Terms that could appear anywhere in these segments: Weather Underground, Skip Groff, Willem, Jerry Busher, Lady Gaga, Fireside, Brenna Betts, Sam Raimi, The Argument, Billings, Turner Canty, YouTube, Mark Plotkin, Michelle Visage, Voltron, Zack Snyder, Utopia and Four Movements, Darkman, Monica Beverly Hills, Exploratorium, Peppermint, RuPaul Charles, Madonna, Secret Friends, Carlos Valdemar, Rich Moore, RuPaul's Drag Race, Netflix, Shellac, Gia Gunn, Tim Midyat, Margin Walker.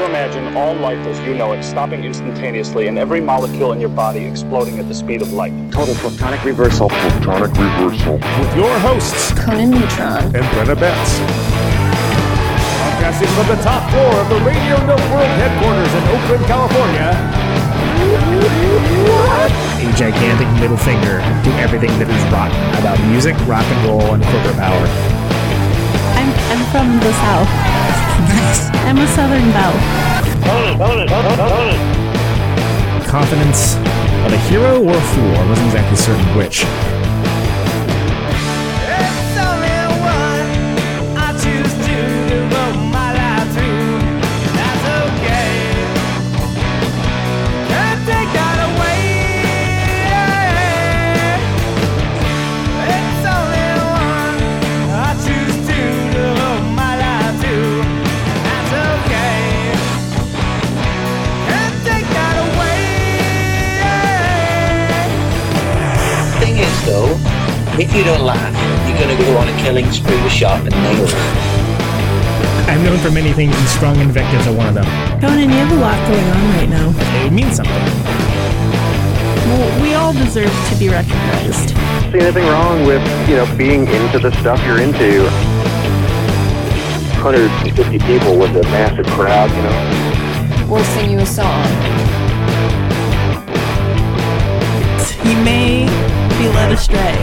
to imagine all life as you know it stopping instantaneously and every molecule in your body exploding at the speed of light. Total Protonic Reversal. Protonic Reversal. With your hosts, Conan Neutron and Brenna Betts. Broadcasting from the top floor of the Radio Milk World headquarters in Oakland, California. A gigantic middle finger to everything that is rock about music, rock and roll, and corporate power. I'm from the South. Nice. I'm a Southern belle. Confidence of a hero or a fool, I wasn't exactly certain which. If you don't laugh, you're going to go on a killing spree with sharp and nails. I'm known for many things, and strong invectives are one of them. Conan, you have a lot going on right now. It means something. Well, we all deserve to be recognized. I don't see anything wrong with, being into the stuff you're into. 150 people was a massive crowd, We'll sing you a song. You may be led astray.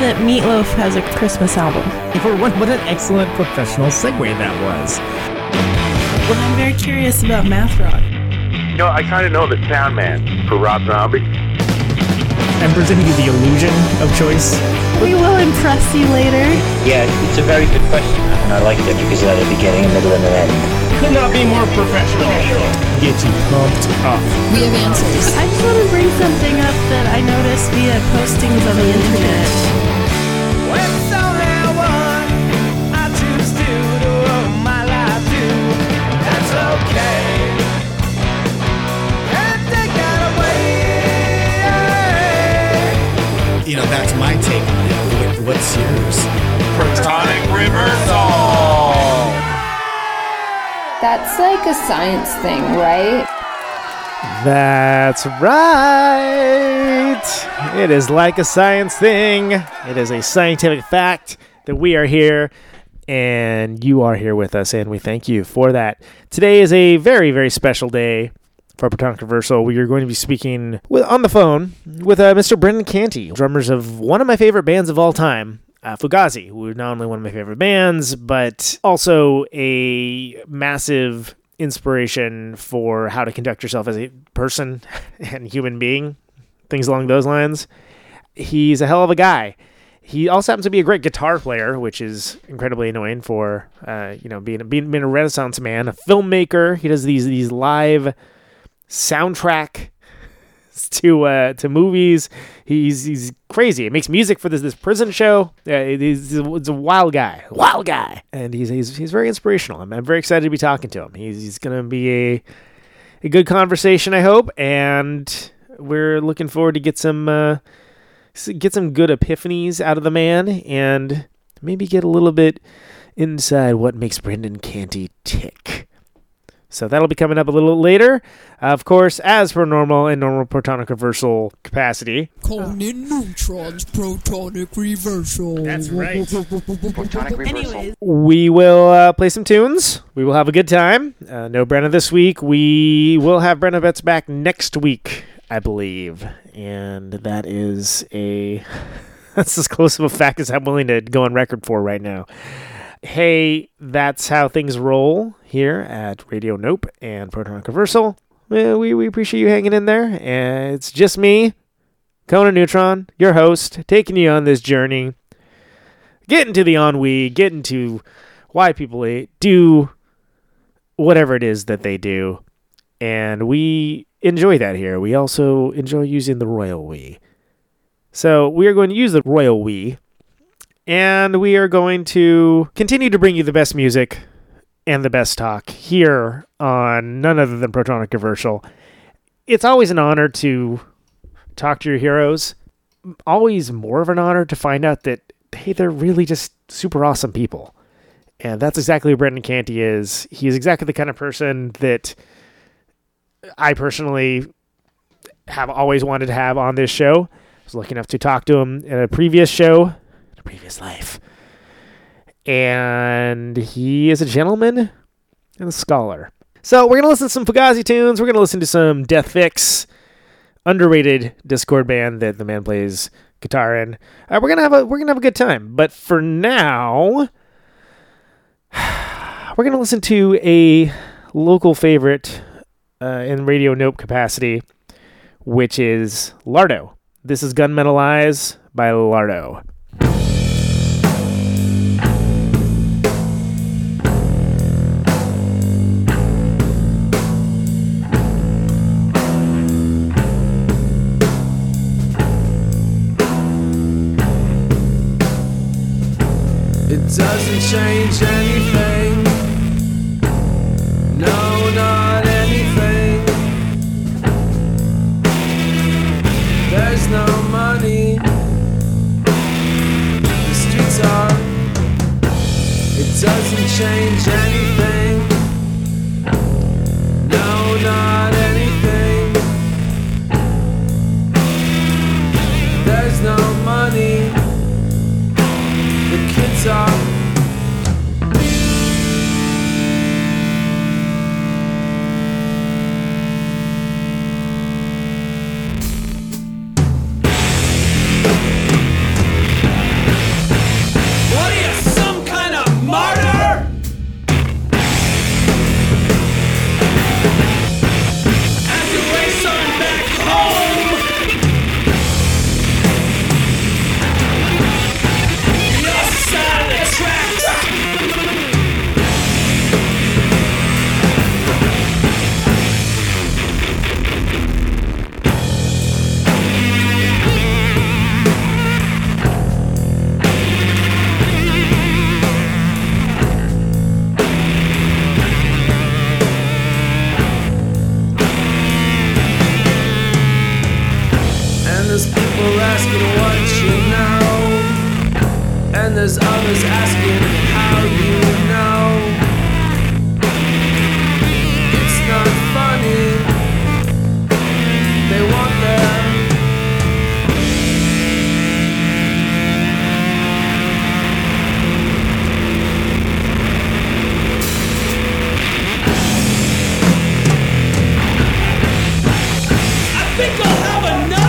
That Meatloaf has a Christmas album. What an excellent professional segue that was. Well, I'm very curious about Math Rock. I kind of know the sound man for Rob Zombie. I'm presenting you the illusion of choice. We will impress you later. Yeah, it's a very good question, and I liked it because it had a beginning, a middle, and an end. Could not be more professional. Get you pumped up. We have answers. I just want to bring something up that I noticed via postings on the internet. That's my take on it. What's yours? Protonic Reversal! That's like a science thing, right? That's right! It is like a science thing. It is a scientific fact that we are here and you are here with us, and we thank you for that. Today is a very, very special day. For Protonic Reversal, we are going to be speaking on the phone with Mr. Brendan Canty, drummers of one of my favorite bands of all time, Fugazi, who are not only one of my favorite bands, but also a massive inspiration for how to conduct yourself as a person and human being, things along those lines. He's a hell of a guy. He also happens to be a great guitar player, which is incredibly annoying for being a Renaissance man, a filmmaker. He does these live soundtrack to movies. He's crazy. He makes music for this prison show. It's a wild guy, and he's very inspirational. I'm very excited to be talking to him. He's gonna be a good conversation, I hope, and we're looking forward to get some good epiphanies out of the man, and maybe get a little bit inside what makes Brendan Canty tick. So that'll be coming up a little later. Of course, as per normal, in normal Protonic Reversal capacity. Conan Neutron's Protonic Reversal. That's right. Protonic Reversal. Anyways. We will play some tunes. We will have a good time. No Brenna this week. We will have Brenna Betts back next week, I believe. And that is that's as close of a fact as I'm willing to go on record for right now. Hey, that's how things roll here at Radio Nope and Protonic Reversal. We appreciate you hanging in there. And it's just me, Conan Neutron, your host, taking you on this journey. Getting to the ennui, getting to why people do whatever it is that they do. And we enjoy that here. We also enjoy using the royal we. So we are going to use the royal we, and we are going to continue to bring you the best music and the best talk here on none other than Protonic Reversal. It's always an honor to talk to your heroes. Always more of an honor to find out that, hey, they're really just super awesome people. And that's exactly who Brendan Canty is. He's exactly the kind of person that I personally have always wanted to have on this show. I was lucky enough to talk to him in a previous show, in a previous life. And he is a gentleman and a scholar. So we're going to listen to some Fugazi tunes. We're going to listen to some Deathfix, underrated Dischord band that the man plays guitar in. We're gonna have a good time. But for now, we're gonna listen to a local favorite in Radio Nope capacity, which is Lardo. This is Gunmetal Eyes by Lardo. Doesn't change anything. No, not anything. There's no money. The streets are. It doesn't change anything. No, not anything. There's no money. The kids are. There's others asking how you know. It's not funny. They want them. I think I'll have enough.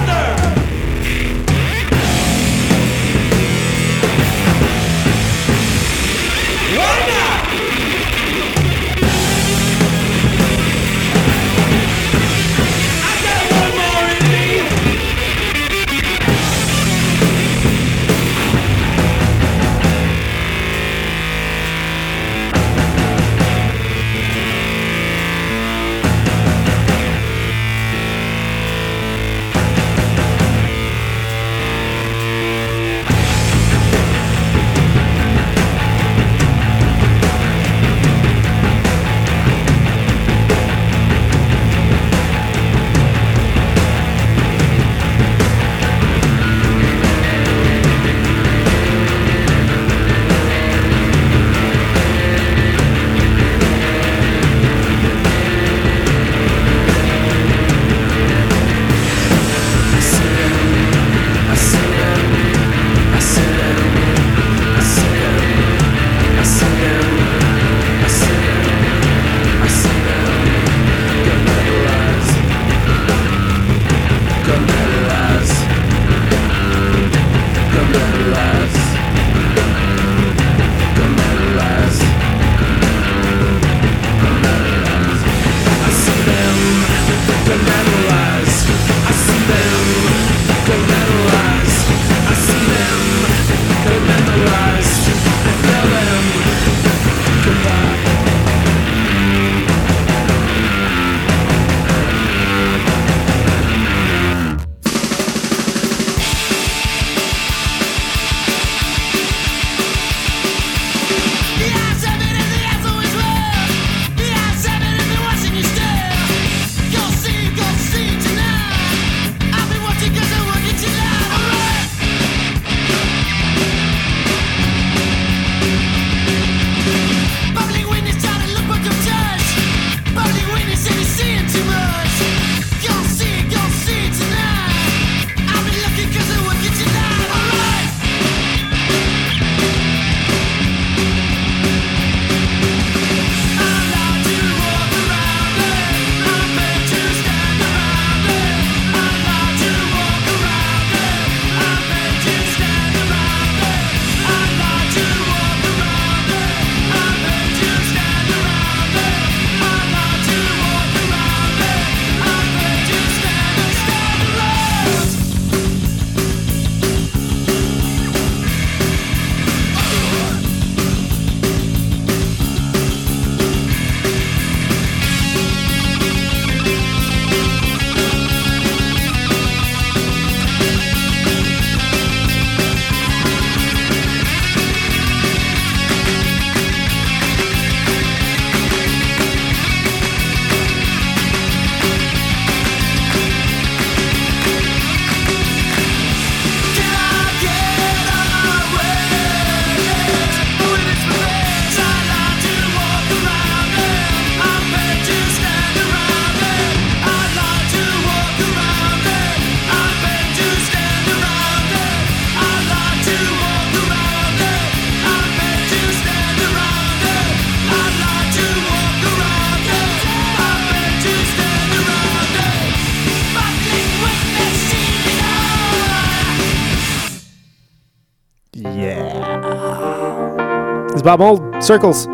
Bob Mould, Circles.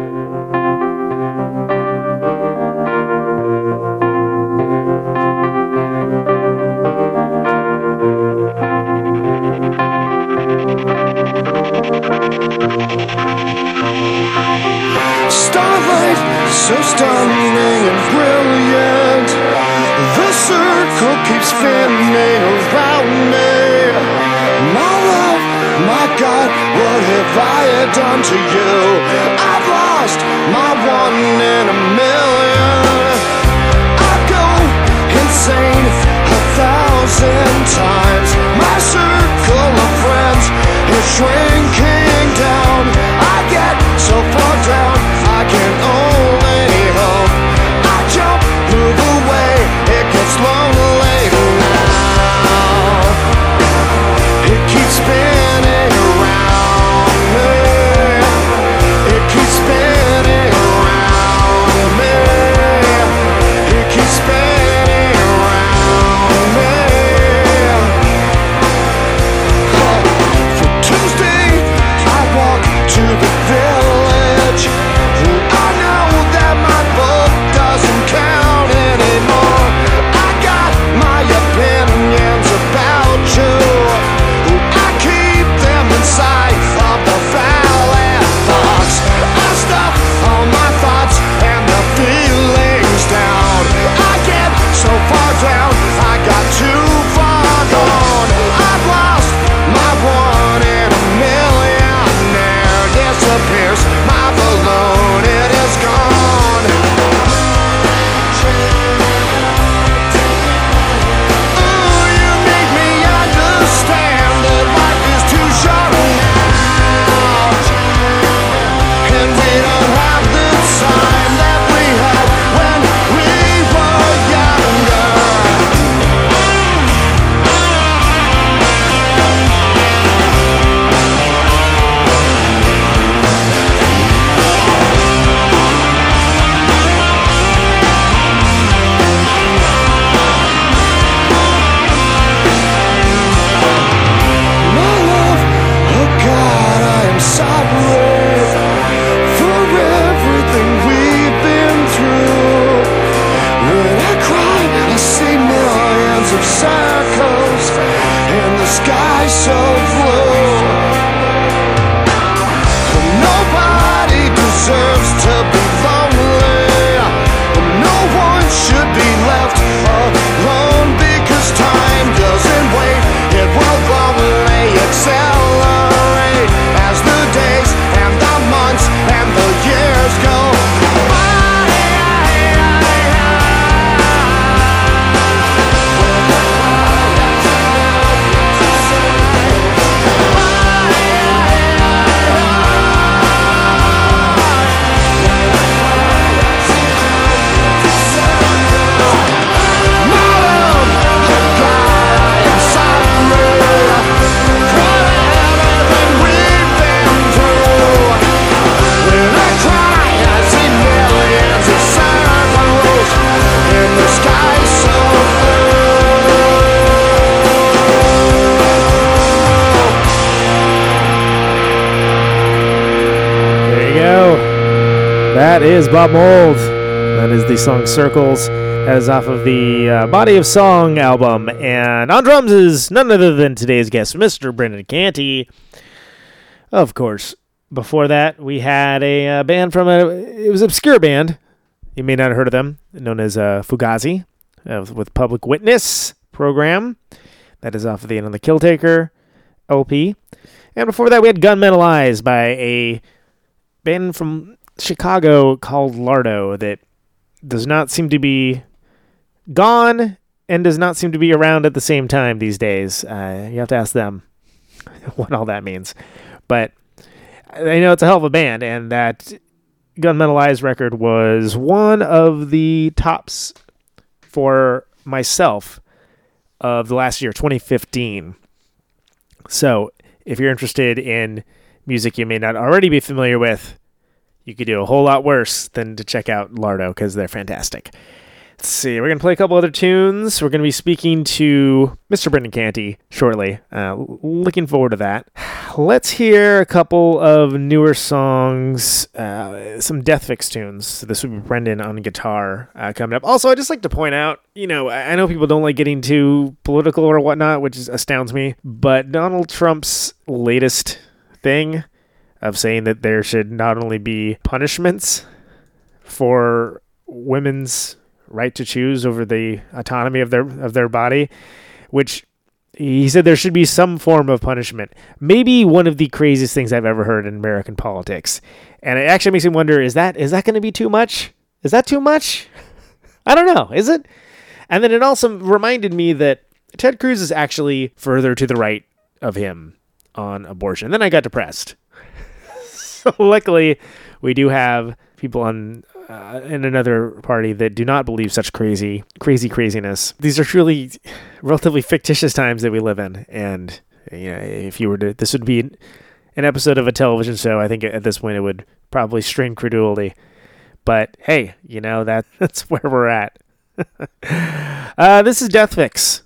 Bob Mould. That is the song Circles. That is off of the Body of Song album. And on drums is none other than today's guest, Mr. Brendan Canty. Of course. Before that, we had a band from it was an obscure band. You may not have heard of them. Known as Fugazi with Public Witness program. That is off of the In on the Killtaker LP. And before that, we had Gunmetal Eyes by a band from Chicago called Lardo that does not seem to be gone and does not seem to be around at the same time these days. You have to ask them what all that means. But I know it's a hell of a band, and that Gunmetal Eyes record was one of the tops for myself of the last year, 2015. So if you're interested in music you may not already be familiar with, you could do a whole lot worse than to check out Lardo because they're fantastic. Let's see. We're going to play a couple other tunes. We're going to be speaking to Mr. Brendan Canty shortly. Looking forward to that. Let's hear a couple of newer songs, some Deathfix tunes. This would be Brendan on guitar coming up. Also, I'd just like to point out, you know, I know people don't like getting too political or whatnot, which astounds me, but Donald Trump's latest thing of saying that there should not only be punishments for women's right to choose over the autonomy of their body, which... He said there should be some form of punishment. Maybe one of the craziest things I've ever heard in American politics. And it actually makes me wonder, is that going to be too much? Is that too much? I don't know. Is it? And then it also reminded me that Ted Cruz is actually further to the right of him on abortion. And then I got depressed. So luckily, we do have people on... in another party that do not believe such craziness. These are truly relatively fictitious times that we live in. And you know, if you were to, this would be an episode of a television show. I think at this point it would probably strain credulity, but hey, you know, that's where we're at. This is Deathfix.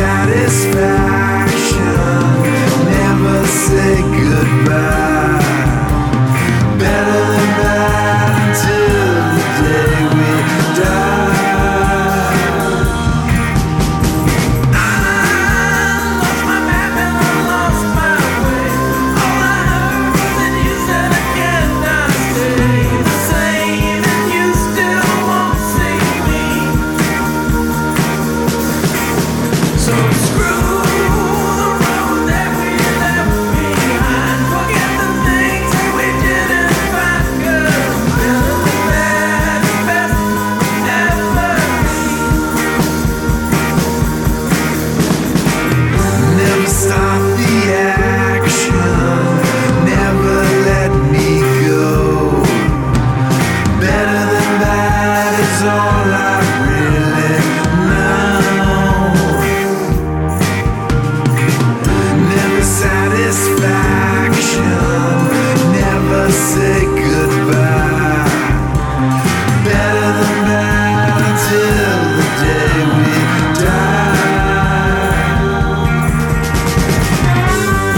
satisfaction. Never say goodbye. Better than that until the day we die. I lost my map and I lost my way. All I heard was that you said I cannot stay the same, and you still won't see me. So screw the road that we left behind. Forget the things that we didn't find good. Better than that, the best ever be. Never stop the action. Never let me go. Better than that is all I really know. Never satisfaction. Never say goodbye. Better than that until the day we die. Never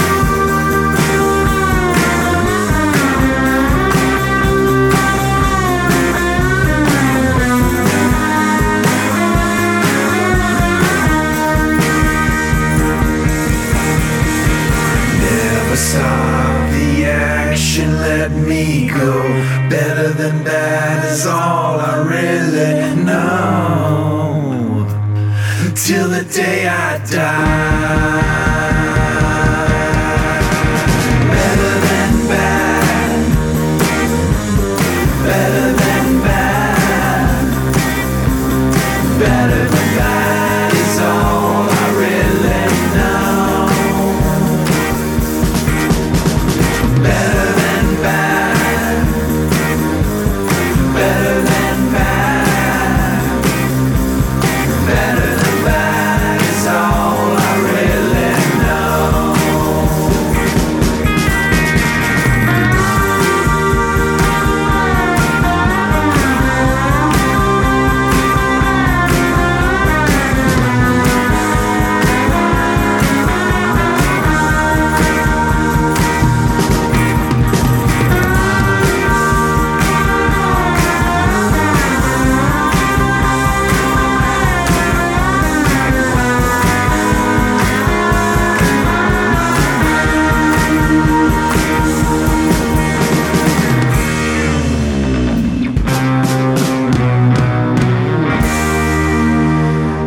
stop the action, let me go. Better than that is all I really know. Till the day I die. Better than bad. Better than bad. Better than bad is all I really know. Better than bad. Better than bad. Better than bad is all I really know.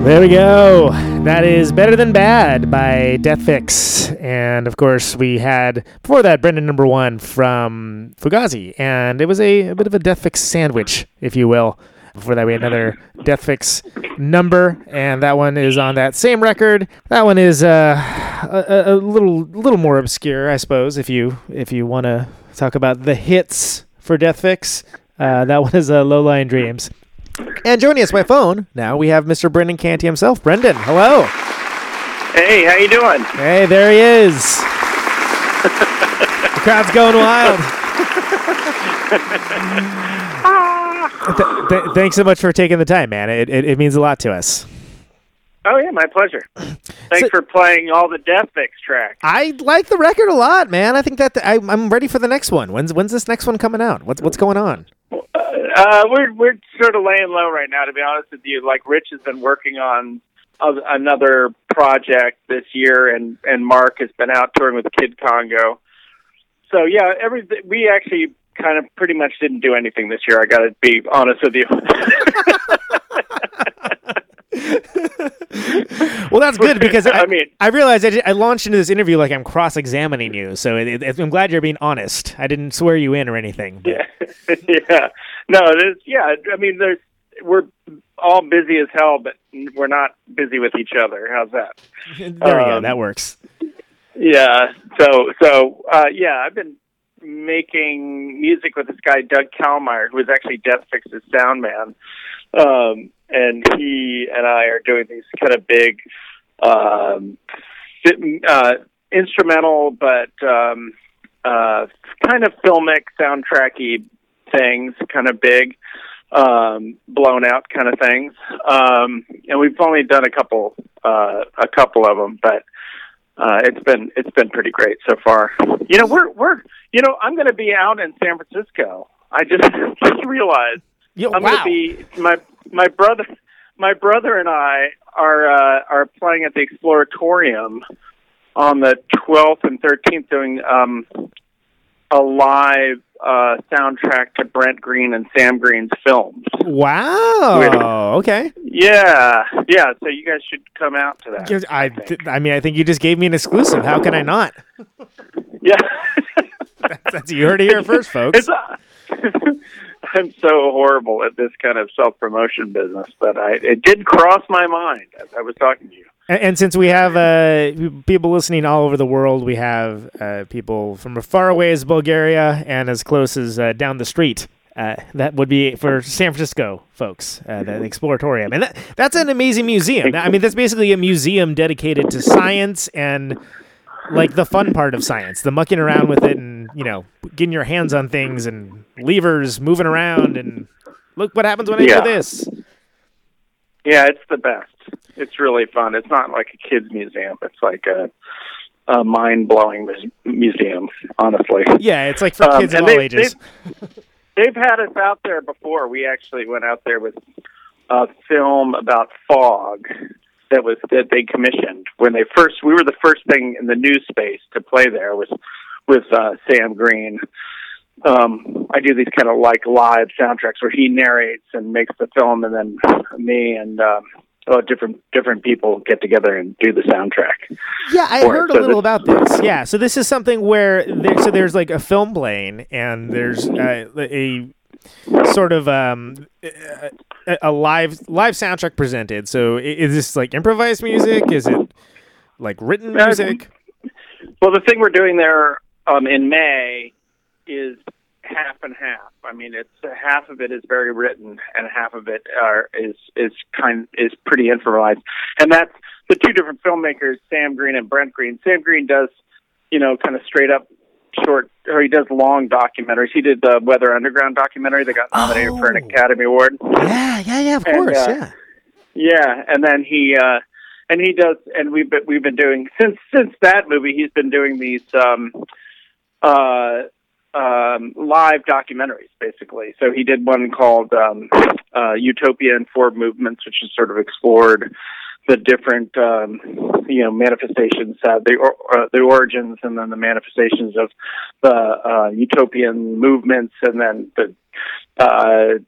There we go. That is Better Than Bad by Deathfix. And of course, we had before that Brendan number one from Fugazi. And it was a bit of a Deathfix sandwich, if you will. Before that, we had another Deathfix number. And that one is on that same record. That one is a little more obscure, I suppose, if you want to talk about the hits for Deathfix. That one is Low Lying Dreams. And joining us by phone now, we have Mr. Brendan Canty himself. Brendan, hello. Hey, how you doing? Hey, there he is. The crowd's going wild. Thanks so much for taking the time, man. It means a lot to us. Oh, yeah, my pleasure. Thanks for playing all the Deathfix tracks. I like the record a lot, man. I think that I'm ready for the next one. When's this next one coming out? What's going on? We're sort of laying low right now, to be honest with you. Like, Rich has been working on another project this year, and Mark has been out touring with Kid Congo. So yeah, we actually kind of pretty much didn't do anything this year. I got to be honest with you. Well, that's good, because I realized I launched into this interview like I'm cross-examining you, so I'm glad you're being honest. I didn't swear you in or anything. But. Yeah, yeah. No, we're all busy as hell, but we're not busy with each other. How's that? There we go. That works. Yeah. So yeah, I've been making music with this guy Doug Kalmeyer, who is actually Deathfix's sound man. And he and I are doing these kind of big instrumental but kind of filmic soundtracky things, kind of big. blown out kind of things. And we've only done a couple of them, but it's been pretty great so far. You know, we're I'm going to be out in San Francisco. I just realized going to be my brother and I are playing at the Exploratorium on the 12th and 13th, doing a live soundtrack to Brent Green and Sam Green's films. Wow. Okay. Yeah. So you guys should come out to that. I think you just gave me an exclusive. How can I not? Yeah. That's you heard it here first, folks. I'm so horrible at this kind of self-promotion business, but it did cross my mind as I was talking to you. And since we have people listening all over the world, we have people from as far away as Bulgaria and as close as down the street. That would be for San Francisco folks, the Exploratorium. And that's an amazing museum. I mean, that's basically a museum dedicated to science and like the fun part of science, the mucking around with it and, you know, getting your hands on things and levers moving around and look what happens when I do this. Yeah, it's the best. It's really fun. It's not like a kid's museum. It's like a mind-blowing museum, honestly. Yeah, it's like for kids of all ages. They've had us out there before. We actually went out there with a film about fog that they commissioned when they first. We were the first thing in the news space to play there with Sam Green. I do these kind of like live soundtracks where he narrates and makes the film, and then me and different people get together and do the soundtrack. Yeah, I heard about this. Yeah, so this is something where there's like a film playing, and there's a sort of a live soundtrack presented. So is this like improvised music? Is it like written music? Well, the thing we're doing there in May is half and half. I mean, it's half of it is very written, and half of it is pretty improvised. And that's the two different filmmakers, Sam Green and Brent Green. Sam Green does, you know, kind of straight up short, or he does long documentaries. He did the Weather Underground documentary that got nominated for an Academy Award. Yeah, of course, yeah. And then he does, and we've been doing since that movie. He's been doing these live documentaries, basically. So he did one called Utopia and Four Movements, which has sort of explored the different, manifestations, the origins, and then the manifestations of the utopian movements, and then the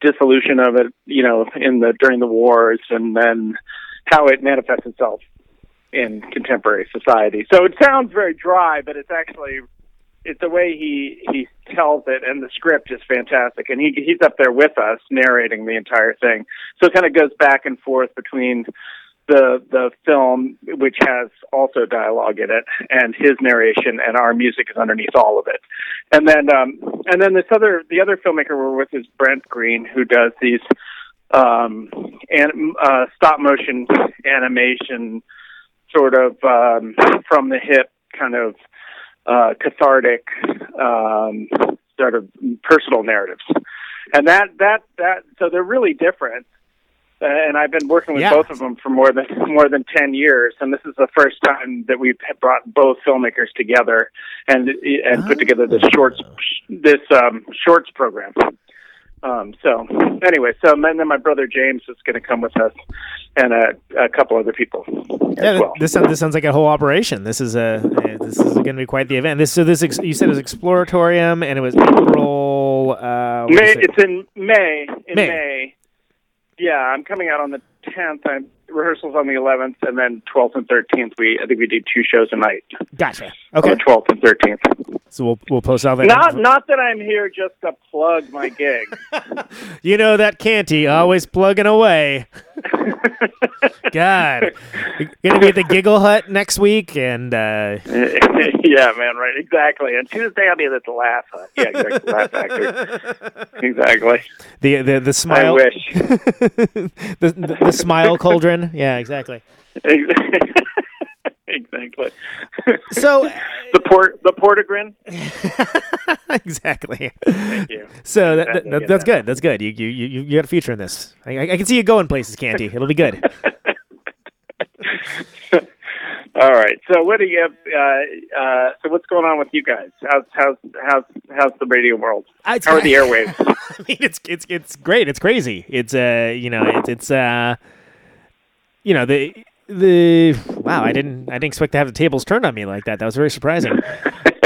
dissolution of it, you know, during the wars, and then how it manifests itself in contemporary society. So it sounds very dry, but it's actually. It's the way he tells it, and the script is fantastic. And he's up there with us narrating the entire thing. So it kind of goes back and forth between the film, which has also dialogue in it, and his narration, and our music is underneath all of it. And then the other filmmaker we're with is Brent Green, who does these stop motion animation sort of from the hip kind of. Cathartic sort of personal narratives, and that so they're really different. And I've been working with both of them for more than 10 years, and this is the first time that we've brought both filmmakers together and put together this shorts program. So anyway, and then my brother James is going to come with us, and a couple other people. Well. This sounds like a whole operation. This is going to be quite the event. This you said is Exploratorium, and it was April. It's in May. In May. Yeah, I'm coming out on the 10th. I'm rehearsals on the 11th, and then 12th and 13th. I think we do two shows a night. Gotcha. Okay. On the 12th and 13th. So we'll post all that. Not that I'm here just to plug my gig. You know that Canty always plugging away. God, you're gonna be at the Giggle Hut next week, and yeah, man, right, exactly. And Tuesday I'll be at the Laugh Hut. Yeah, exactly. Laugh Factory. Exactly. The smile. I wish. the smile cauldron. Yeah, exactly. thing, thankfully. So the Portagrin. Exactly. Thank you. So that's good. That's good. You got a future in this. I can see you going places, Canty. It'll be good. All right. So what do you have? So what's going on with you guys? How's the radio world? How are the airwaves? I mean, it's great. It's crazy. It's wow. I didn't expect to have the tables turned on me like that. That was very surprising.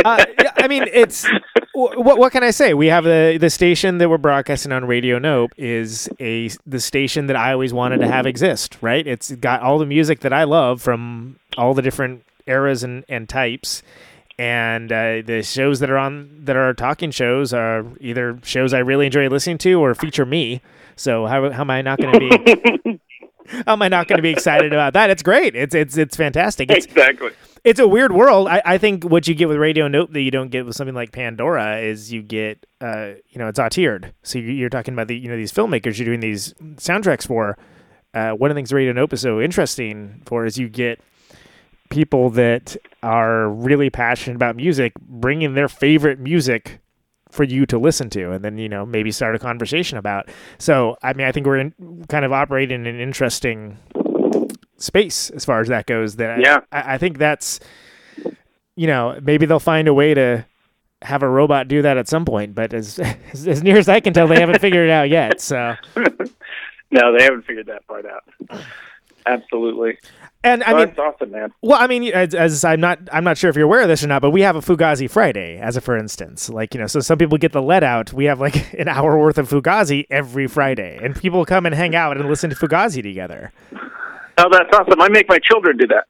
I mean, it's what can I say? We have the station that we're broadcasting on, Radio Nope, is the station that I always wanted to have exist. Right? It's got all the music that I love from all the different eras and types, and the shows that are talking shows are either shows I really enjoy listening to or feature me. So how am I not going to be? How am I not going to be excited about that? It's great. It's fantastic. Exactly. It's a weird world. I think what you get with Radio Nope that you don't get with something like Pandora is you get, it's auteured. So you're talking about these filmmakers you're doing these soundtracks for. One of the things Radio Nope is so interesting for is you get people that are really passionate about music bringing their favorite music for you to listen to, and then, maybe start a conversation about. So, I mean, I think we're kind of operating in an interesting space as far as that goes. I think that's, maybe they'll find a way to have a robot do that at some point, but as near as I can tell, they haven't figured it out yet. So, no, they haven't figured that part out. Absolutely. And I mean, it's awesome, man. Well, I mean, as I'm not sure if you're aware of this or not, but we have a Fugazi Friday, for instance, so some people get the let out. We have an hour worth of Fugazi every Friday, and people come and hang out and listen to Fugazi together. Oh, that's awesome. I make my children do that.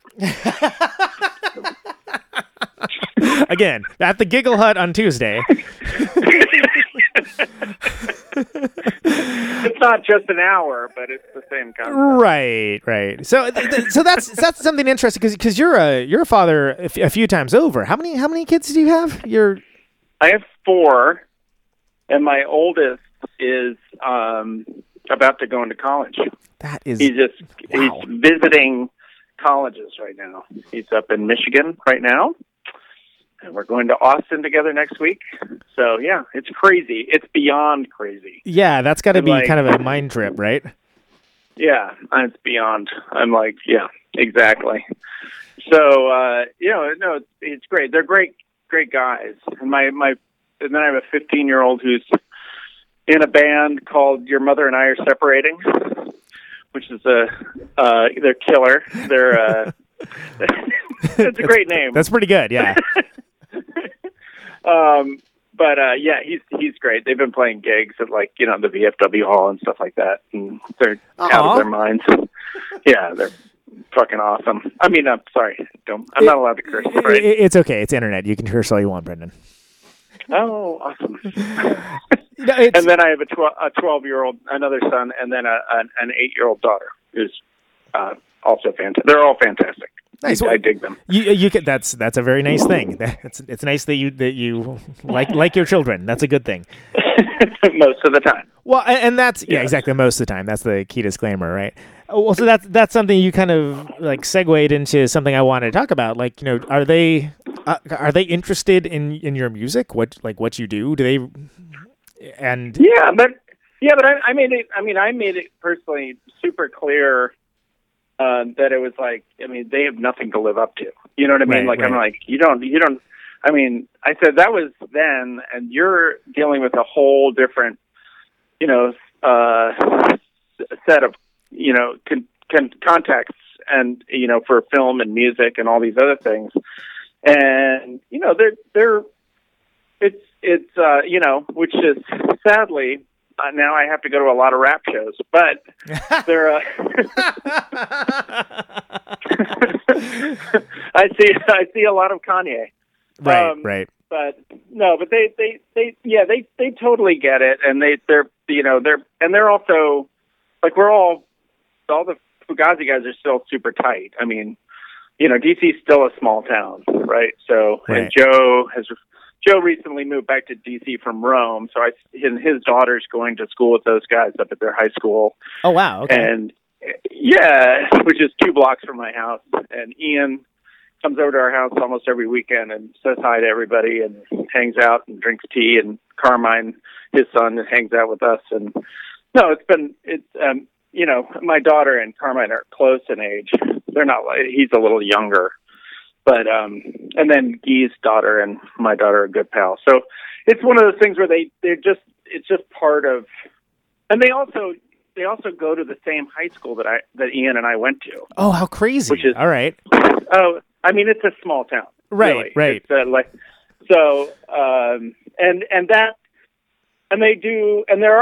Again, at the Giggle Hut on Tuesday. It's not just an hour, but it's the same concept. Right. So, so that's something interesting because you're a father a few times over. How many kids do you have? I have four, and my oldest is about to go into college. That is, he's visiting colleges right now. He's up in Michigan right now. And we're going to Austin together next week. So, yeah, it's crazy. It's beyond crazy. Yeah, that's got to be kind of a mind trip, right? Yeah, it's beyond. I'm like, yeah, exactly. So, it's great. They're great guys. And then I have a 15-year-old who's in a band called Your Mother and I Are Separating, which is they're killer. It's a great name. That's pretty good, yeah. He's great. They've been playing gigs at the VFW Hall and stuff like that, and they're out of their minds. Yeah, they're fucking awesome. I mean, I'm sorry. I'm not allowed to curse. Right? It's okay. It's internet. You can curse all you want, Brendan. Oh, awesome. No, and then I have a 12-year-old, another son, and then an 8-year-old daughter who's also fantastic. They're all fantastic. Nice. I dig them. That's a very nice thing. It's nice that you like your children. That's a good thing. Most of the time. Well, and that's exactly most of the time. That's the key disclaimer, right? Well, so that's something you kind of segued into something I wanted to talk about. Are they interested in your music? What you do? Do they? And but I made it personally super clear. That it was they have nothing to live up to. You know what I mean? Right. I'm like, you don't. I mean, I said that was then, and you're dealing with a whole different, set of, contexts, and for film and music and all these other things, and which is sadly. Now I have to go to a lot of rap shows, but I see a lot of Kanye. Right. But no, but they totally get it, and they're also all the Fugazi guys are still super tight. I mean, DC's still a small town, right? So and Joe recently moved back to DC from Rome, so his daughter's going to school with those guys up at their high school. Oh wow! Okay. And which is 2 blocks from my house. And Ian comes over to our house almost every weekend and says hi to everybody and hangs out and drinks tea. And Carmine, his son, hangs out with us. And no, it's been, you know, my daughter and Carmine are close in age. They're not, he's a little younger, but, and then Guy's daughter and my daughter are good pals. So it's one of those things where it's just part of, and they also go to the same high school that Ian and I went to. Oh, how crazy. Which is, all right. Oh, I mean, it's a small town. Right, really. Right. It's, and they do, and there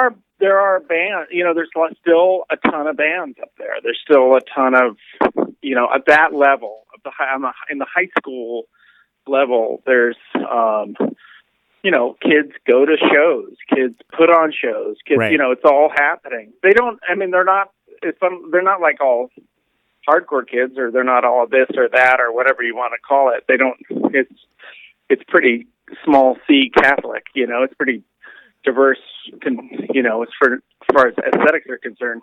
are bands, you know, there's still a ton of bands up there. There's still a ton of, you know, at that level of in the high school level, there's, you know, kids go to shows, kids put on shows, kids, right. You know, it's all happening. They don't, I mean, they're not like all hardcore kids, or they're not all this or that or whatever you want to call it. They don't, it's pretty small C Catholic, you know, it's pretty diverse, you know, as far as aesthetics are concerned,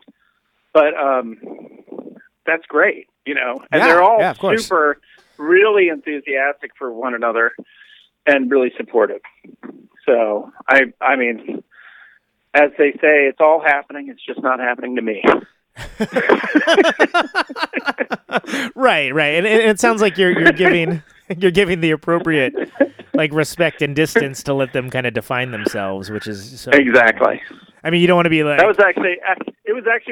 but that's great, you know, and yeah, they're all super, really enthusiastic for one another and really supportive. So I mean, as they say, it's all happening. It's just not happening to me. Right. And it sounds like you're giving the appropriate, like, respect and distance to let them kind of define themselves, which is so... Exactly. I mean, you don't want to be like... It was actually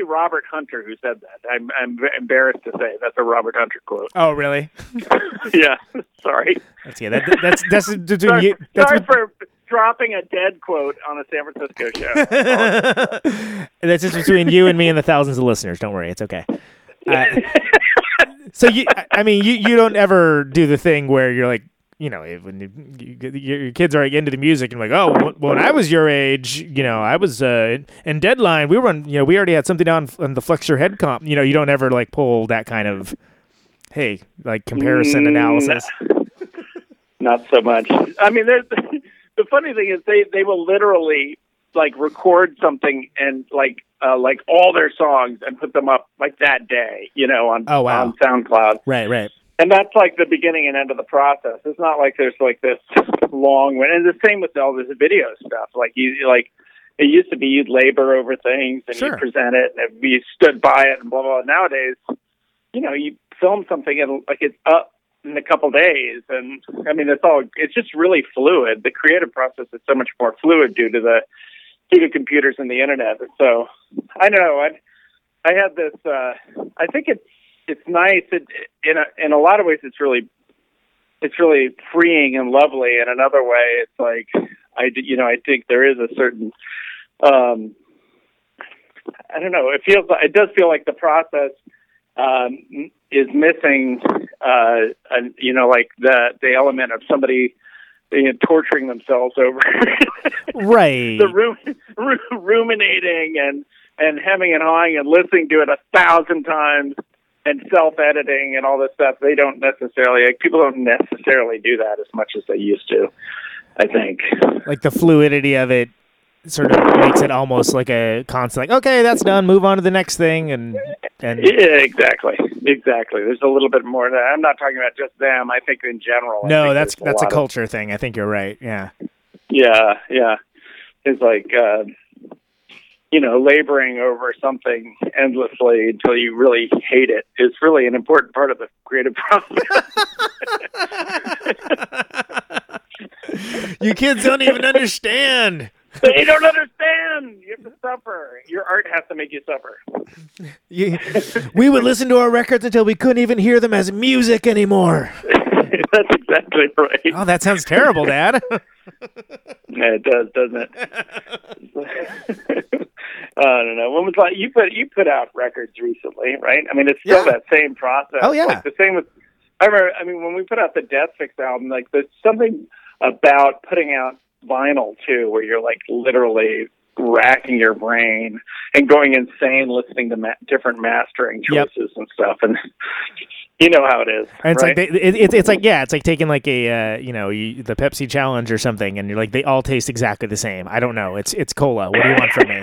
Robert Hunter who said that. I'm embarrassed to say that's a Robert Hunter quote. Oh, really? Yeah. Sorry. Sorry for dropping a dead quote on a San Francisco show. That's just between you and me and the thousands of listeners. Don't worry. It's okay. So you don't ever do the thing where you're like, you know, when your kids are into the music and like, oh, when I was your age, you know, I was in Deadline. We were on, you know, we already had something on the Flex Your Head comp. You know, you don't ever like pull that kind of, hey, like comparison analysis. Not so much. I mean, the funny thing is they will literally like record something and like all their songs and put them up like that day, you know, on SoundCloud. Right. And that's like the beginning and end of the process. It's not like there's like this long one. And the same with all this video stuff. Like it used to be you'd labor over things and Sure. You'd present it and you stood by it and blah, blah, blah. Nowadays, you know, you film something and like it's up in a couple days. And I mean, it's just really fluid. The creative process is so much more fluid due to the computers and the internet. So I don't know. I had this, I think it's nice. In a lot of ways, it's really freeing and lovely. In another way, it's like, I think there is a certain, I don't know. It does feel like the process, is missing, you know, like the element of somebody, you know, torturing themselves over right the ruminating and hemming and hawing and listening to it 1,000 times and self-editing and all this stuff. They don't necessarily people don't necessarily do that as much as they used to. I think like the fluidity of it sort of makes it almost like a constant, like, okay, that's done, move on to the next thing. And yeah, exactly. There's a little bit more. I'm not talking about just them. I think in general. No, that's a culture thing. I think you're right. Yeah. It's like, you know, laboring over something endlessly until you really hate it is really an important part of the creative process. You kids don't even understand. They don't understand. You have to suffer. Your art has to make you suffer. We would listen to our records until we couldn't even hear them as music anymore. That's exactly right. Oh, that sounds terrible, Dad. Yeah, it does, doesn't it? I don't know. When was like you put out records recently, right? I mean, it's still that same process. Oh yeah, like the same with. I remember. I mean, when we put out the Deathfix album, like there's something about putting out vinyl too, where you're like literally racking your brain and going insane listening to different mastering choices and stuff, and you know how it is. And it's right? Like it's like taking like a you know, the Pepsi challenge or something, and you're like they all taste exactly the same. I don't know. It's cola. What do you want from me?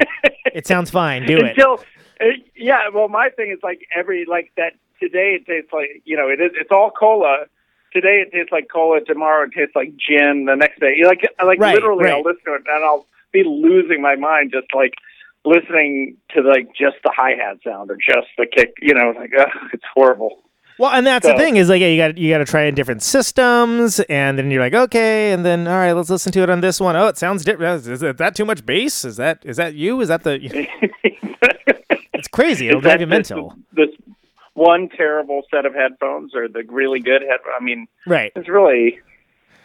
It sounds fine. Do it. Well, my thing is like every like that today it tastes like, you know, it's all cola. today it tastes like cola, tomorrow it tastes like gin, the next day, right, literally, right. I'll listen to it and I'll be losing my mind just like listening to like just the hi-hat sound or just the kick, you know, like it's horrible. Well, and that's the thing is like, yeah, you got to try in different systems, and then you're like, okay, and then all right, let's listen to it on this one. Oh, it sounds different. Is that too much bass? Is that you? Is that the? It's crazy. It'll drive you mental. This one terrible set of headphones or the really good headphones. I mean, right? It's really,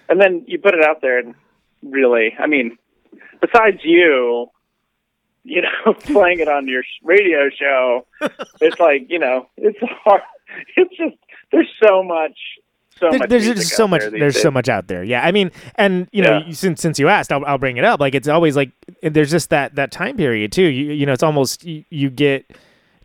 and then you put it out there, and really, I mean, besides you know, playing it on your radio show, it's like, you know, it's hard. It's just there's so much out there. Yeah, I mean, and you know, since you asked, I'll bring it up. Like it's always like there's just that time period too. You know, it's almost you get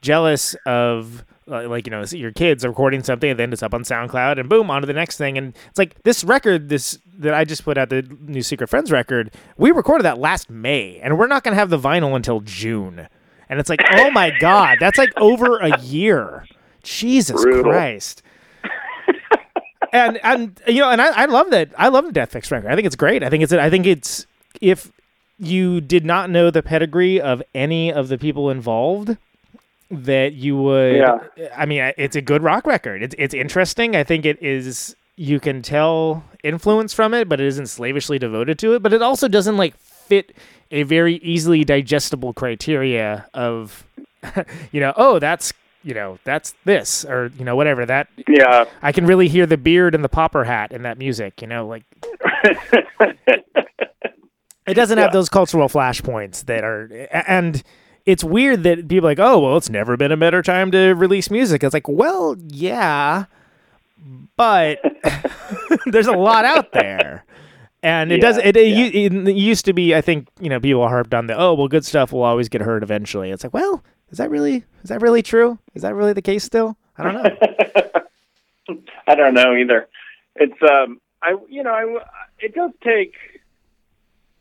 jealous of like, you know, your kids recording something and then it's up on SoundCloud and boom, on to the next thing. And it's like this record that I just put out, the new Secret Friends record, we recorded that last May and we're not going to have the vinyl until June. And it's like, oh my God, that's like over a year. Jesus Brutal. Christ. and you know, and I love that. I love the Deathfix record. I think it's great. I think it's if you did not know the pedigree of any of the people involved, that you would. Yeah. I mean, it's a good rock record. It's interesting. I think it is. You can tell influence from it, but it isn't slavishly devoted to it. But it also doesn't like fit a very easily digestible criteria of, you know, oh, that's. You know, that's this, or, you know, whatever that. Yeah. I can really hear the beard and the popper hat in that music, you know, like. It doesn't have those cultural flashpoints that are. And it's weird that people are like, oh, well, it's never been a better time to release music. It's like, well, yeah, but there's a lot out there. And it used to be, I think, you know, people harped on the, oh, well, good stuff will always get heard eventually. It's like, well. Is that really true? Is that really the case still? I don't know. I don't know either. It's it does take.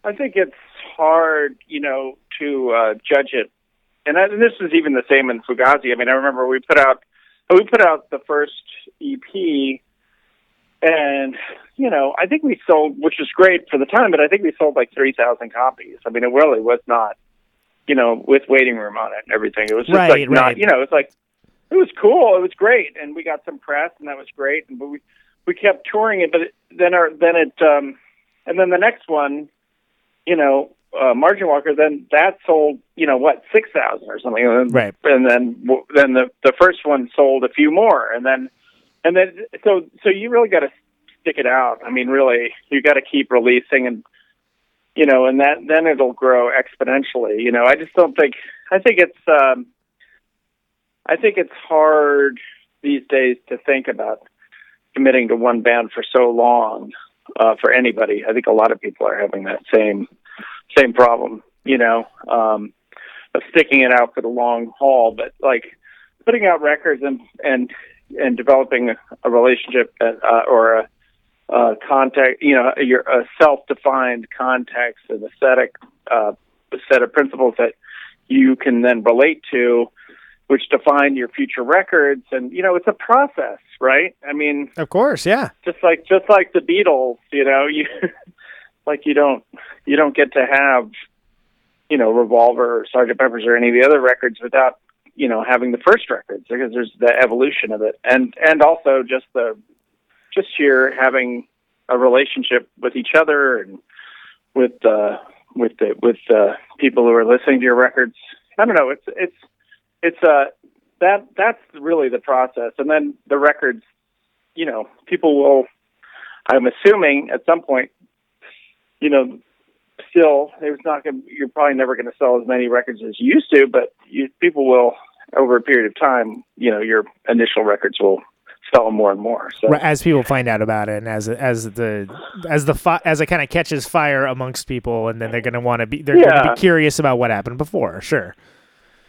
I think it's hard, you know, to judge it, and this is even the same in Fugazi. I mean, I remember we put out the first EP, and you know, I think we sold, which is great for the time, but I think we sold like 3,000 copies. I mean, it really was not. You know, with Waiting Room on it and everything. It was just not, you know, it's like, it was cool. It was great. And we got some press and that was great. And, but we kept touring it, but then the next one, you know, Margin Walker, then that sold, you know, what, 6,000 or something. And then, right. And then the first one sold a few more. And then, so you really got to stick it out. I mean, really, you got to keep releasing and, you know, and that then it'll grow exponentially. You know, I just don't think. I think it's hard these days to think about committing to one band for so long for anybody. I think a lot of people are having that same problem. You know, of sticking it out for the long haul, but like putting out records and developing a relationship or a context, you know, your self-defined context and aesthetic set of principles that you can then relate to, which define your future records. And, you know, it's a process, right? I mean, of course. Yeah. Just like the Beatles, you know, you like, you don't get to have, you know, Revolver or Sgt. Pepper's or any of the other records without, you know, having the first records, because there's the evolution of it. And also just the, just here having a relationship with each other and with people who are listening to your records. I don't know. That's really the process. And then the records, you know, people will, I'm assuming at some point, you know, still, you're probably never going to sell as many records as you used to, but people will, over a period of time, you know, your initial records will sell more and more. So. As people find out about it, and as it kind of catches fire amongst people, and then they're going to want to be going to be curious about what happened before. Sure.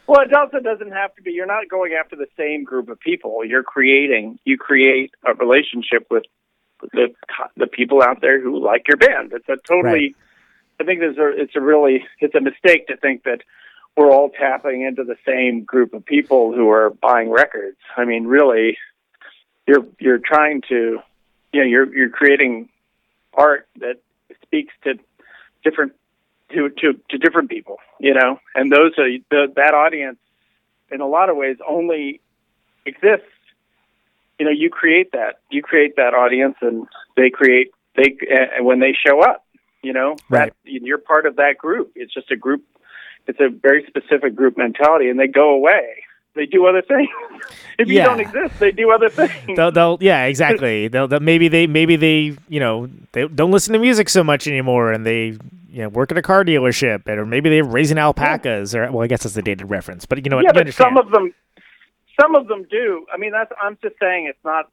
Well, it also doesn't have to be. You're not going after the same group of people. You create a relationship with the people out there who like your band. It's a totally. Right. I think it's a mistake to think that we're all tapping into the same group of people who are buying records. I mean, really. You're trying to you know, you're creating art that speaks to different people, you know, and those are that audience in a lot of ways only exists. You know, you create that audience, and when they show up, you know, right. That you're part of that group. It's just a group. It's a very specific group mentality, and they go away. They do other things. If you don't exist, they do other things. Exactly. Maybe they, you know, they don't listen to music so much anymore, and they, you know, work at a car dealership, or maybe they're raising alpacas, or well, I guess that's a dated reference, but you know what? Yeah, but some of them do. I mean, I'm just saying it's not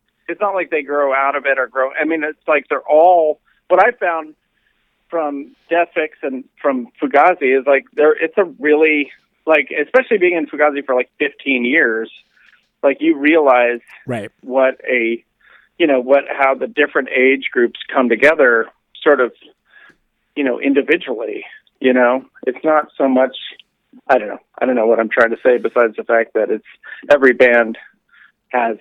like they grow out of it or grow. I mean, it's like they're all. What I found from Deathfix and from Fugazi is like it's a really. Like, especially being in Fugazi for, 15 years, you realize right. how the different age groups come together sort of, you know, individually, you know? It's not so much, I don't know what I'm trying to say besides the fact that it's, every band has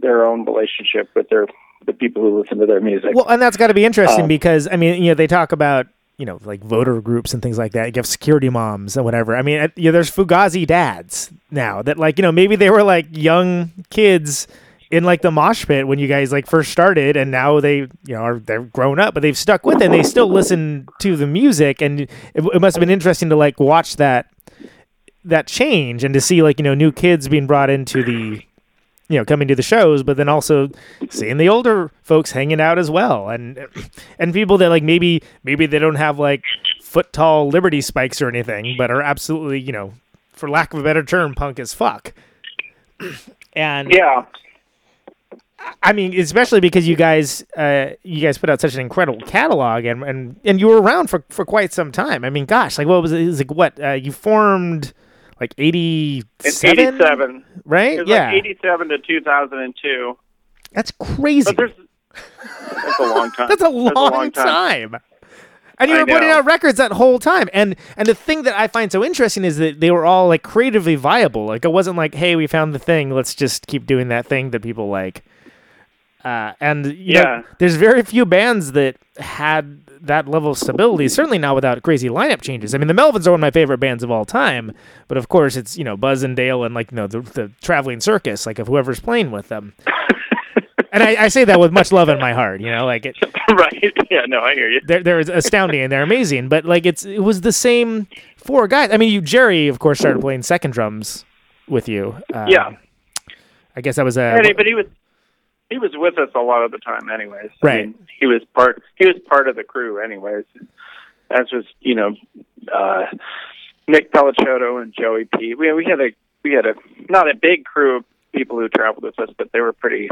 their own relationship with the people who listen to their music. Well, and that's got to be interesting because, I mean, you know, they talk about, you know, like voter groups and things like that. You have security moms and whatever. I mean, you know, there's Fugazi dads now that like, you know, maybe they were like young kids in like the mosh pit when you guys like first started, and now they, you know, they're grown up, but they've stuck with it. They still listen to the music, and it must have been interesting to like watch that change and to see like, you know, new kids being brought into the, you know, coming to the shows, but then also seeing the older folks hanging out as well, and people that like maybe they don't have like foot tall Liberty spikes or anything, but are absolutely, you know, for lack of a better term, punk as fuck. And yeah, I mean, especially because you guys put out such an incredible catalog, and you were around for quite some time. I mean, gosh, like what was it? It was like what you formed. Like 87, right? It was 87 to 2002. That's crazy. But that's a long time. that's a long time. And you were putting out records that whole time. And the thing that I find so interesting is that they were all like creatively viable. Like it wasn't like, hey, we found the thing. Let's just keep doing that thing that people like. And you know, there's very few bands that had that level of stability, certainly not without crazy lineup changes. I mean, the Melvins are one of my favorite bands of all time, but of course it's, you know, Buzz and Dale and like, you know, the traveling circus, like of whoever's playing with them. And I say that with much love in my heart, you know, like it, right. Yeah, no, I hear you. They're astounding and they're amazing, but like it was the same four guys. I mean, Jerry of course started playing second drums with you. I guess that was but he was with us a lot of the time anyways. Right. I mean, he was part of the crew anyways. As was, you know, Nick Pellicciotto and Joey P. We had a not a big crew of people who traveled with us, but they were pretty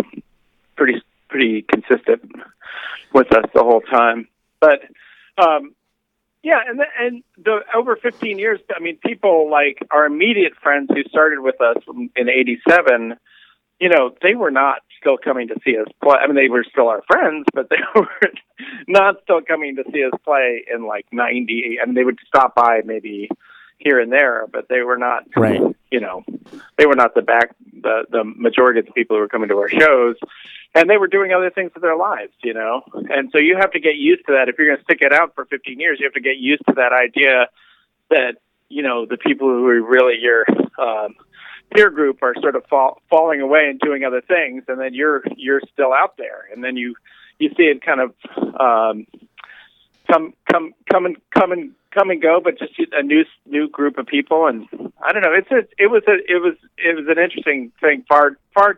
consistent with us the whole time. But and the over 15 years, I mean, people like our immediate friends who started with us in 87, you know, they were not still coming to see us play. I mean, they were still our friends, but they were not still coming to see us play in like 90. I mean, they would stop by maybe here and there, but they were not, right. You know, they were not the majority of the people who were coming to our shows, and they were doing other things with their lives, you know? And so you have to get used to that. If you're going to stick it out for 15 years, you have to get used to that idea that, you know, the people who are really your, peer group are sort of falling away and doing other things, and then you're still out there, and then you see it kind of come and go, but just a new group of people. And I don't know, it was an interesting thing, far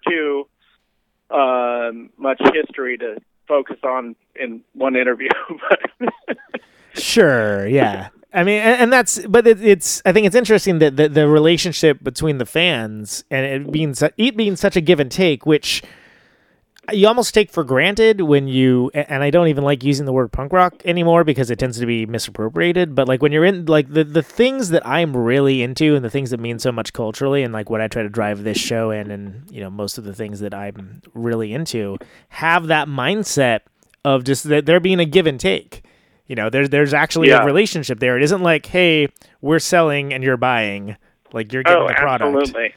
too much history to focus on in one interview. Sure, yeah. I mean, and that's, but it's. I think it's interesting that the relationship between the fans and it being such a give and take, which you almost take for granted when you. And I don't even like using the word punk rock anymore because it tends to be misappropriated. But like when you're in like the things that I'm really into and the things that mean so much culturally, and like what I try to drive this show in, and you know, most of the things that I'm really into have that mindset of just that there being a give and take. You know, there's actually a relationship there. It isn't like, hey, we're selling and you're buying. Like, you're getting the product. Absolutely.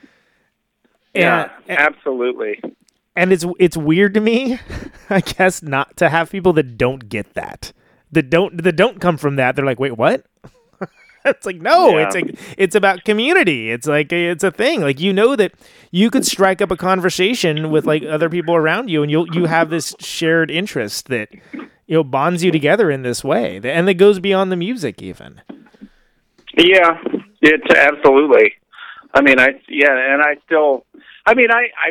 And, absolutely. And it's weird to me, I guess, not to have people that don't get that. That don't come from that. They're like, wait, what? It's like, no, yeah. It's like, it's about community. It's like, it's a thing. Like, you know that you could strike up a conversation with like other people around you, and you have this shared interest that, you know, bonds you together in this way. And that goes beyond the music even. Yeah, it's absolutely. I mean, I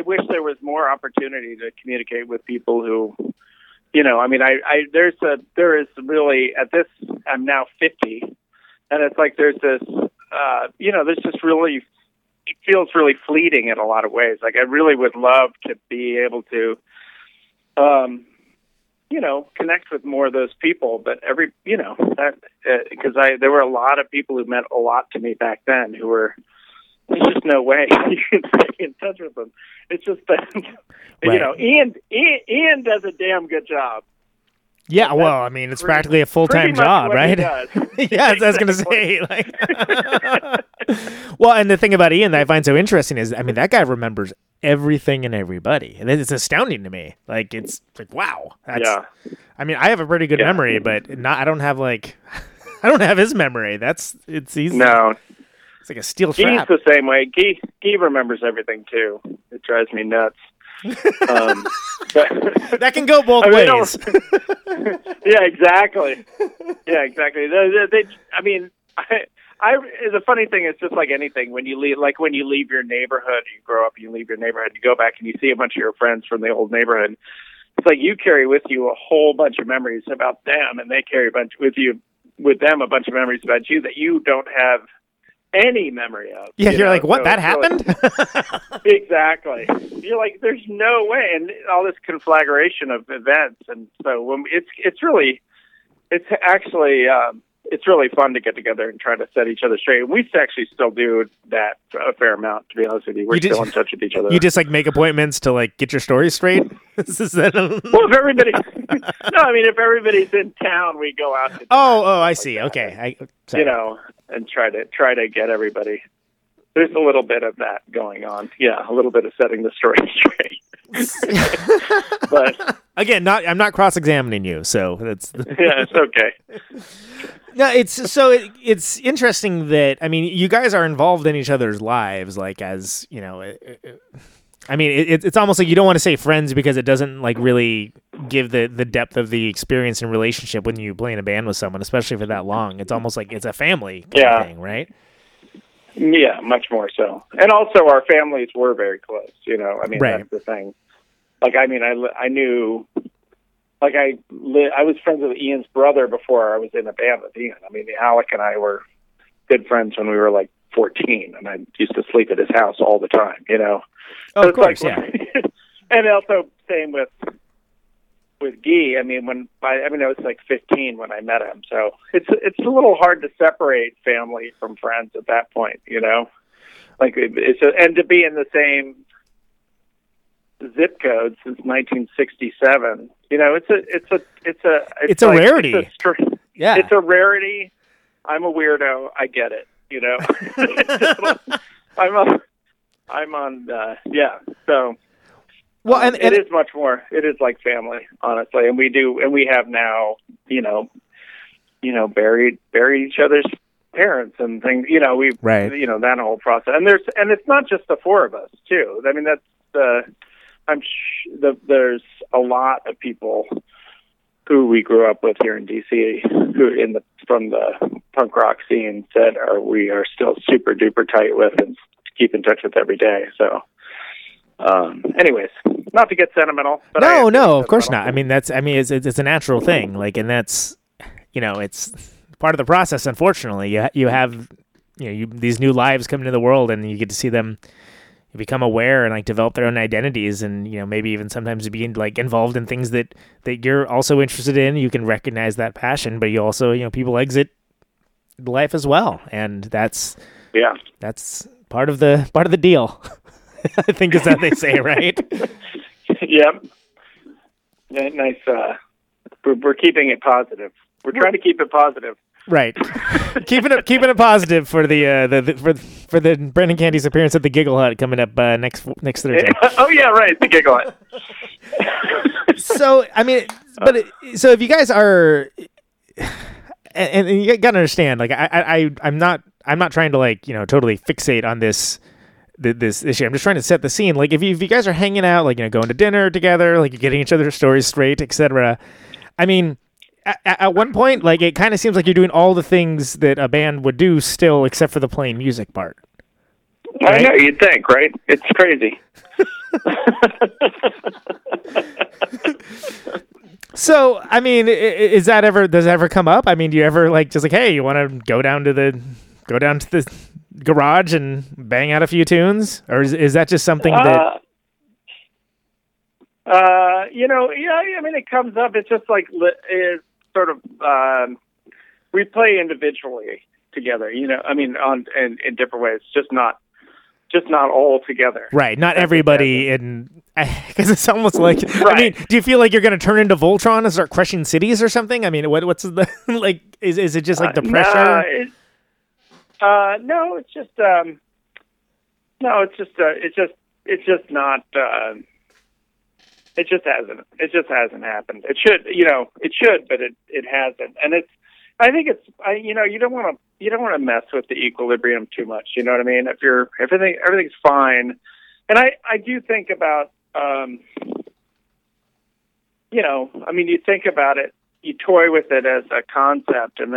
wish there was more opportunity to communicate with people who, you know, I mean, there is really, at this, I'm now 50, and it's like there's this, you know, this just really, it feels really fleeting in a lot of ways. Like, I really would love to be able to, you know, connect with more of those people. But every, you know, because there were a lot of people who meant a lot to me back then who were, there's just no way you can stay in touch with them. It's just that, you know, Ian does a damn good job. Yeah, well, I mean, it's practically a full-time job, right? Yeah, I was going to say. Well, and the thing about Ian that I find so interesting is, I mean, that guy remembers everything and everybody. And it's astounding to me. Like, it's like, wow. Yeah. I mean, I have a pretty good memory, but I don't have his memory. It's easy. No. It's like a steel trap. Guy's the same way. Guy remembers everything, too. It drives me nuts. That can go both ways. Yeah, exactly. The funny thing is, just like anything, when you leave your neighborhood, you grow up, you leave your neighborhood, you go back and you see a bunch of your friends from the old neighborhood. It's like you carry with you a whole bunch of memories about them, and they carry a bunch of memories about you that you don't have any memory of. Yeah, you're like, what, that happened? Exactly. You're like, there's no way, and all this conflagration of events, and so it's really fun to get together and try to set each other straight. We actually still do that a fair amount, to be honest with you. We're still in touch with each other. You just like make appointments to like get your story straight. Well, if everybody, no, I mean, if everybody's in town, we go out to dinner. Oh, I see. Like, okay, sorry. You know. And try to get everybody. There's a little bit of that going on. Yeah, a little bit of setting the story straight. But again, I'm not cross-examining you, so that's yeah, it's okay. No, it's interesting that, I mean, you guys are involved in each other's lives, like, as you know. I mean, it's almost like you don't want to say friends because it doesn't like really give the depth of the experience and relationship when you play in a band with someone, especially for that long. It's almost like it's a family kind of thing, right? Yeah, much more so. And also, our families were very close. You know, I mean, That's the thing. Like, I mean, I knew, like, I was friends with Ian's brother before I was in a band with Ian. I mean, Alec and I were good friends when we were like 14, and I used to sleep at his house all the time. You know. Oh, of course, like, yeah. And also, same with Guy. I mean, I was like 15 when I met him, so it's a little hard to separate family from friends at that point, you know. Like, and to be in the same zip code since 1967, you know, it's a rarity. It's a rarity. I'm a weirdo. I get it. You know, So, well, and it is much more. It is like family, honestly, and we have now. You know, buried each other's parents and things. You know, you know, that whole process. And it's not just the four of us too. I mean, that's there's a lot of people who we grew up with here in DC, who from the punk rock scene that we are still super duper tight with and keep in touch with every day. So, anyways, not to get sentimental. But no, of course not. I mean, it's a natural thing. Like, and that's, you know, it's part of the process. Unfortunately, you have these new lives come into the world, and you get to see them become aware and like develop their own identities, and you know, maybe even sometimes being like involved in things that you're also interested in. You can recognize that passion, but you also, you know, people exit life as well, and that's part of the deal. I think is how they say, right? Yep. Nice. We're keeping it positive. We're trying to keep it positive. Right. keeping it positive for the Brendan Canty's appearance at the Giggle Hut coming up next Thursday. Oh yeah, right, the Giggle Hut. So I mean, so if you guys are, and you gotta understand, like I'm not trying to totally fixate on this issue. I'm just trying to set the scene. Like if you guys are hanging out, going to dinner together, you're getting each other's stories straight, etc. I mean, at one point, it kind of seems like you're doing all the things that a band would do still, except for the playing music part. Right? I know, you'd think, right? It's crazy. So, I mean, does that ever come up? I mean, do you ever hey, you want to go down to the garage and bang out a few tunes, or is that just something that? I mean, it comes up. It's just it's sort of we play individually together. I mean, in different ways, just not all together. Right, not everybody in, because it's almost like. Right. I mean, do you feel like you're going to turn into Voltron and start crushing cities or something? I mean, what's the like? Is it just the pressure? No, it's just not. It just hasn't happened. It should, it should, but it hasn't. And you don't want to mess with the equilibrium too much. You know what I mean? If everything's fine. And I do think about, I mean, you think about it, you toy with it as a concept and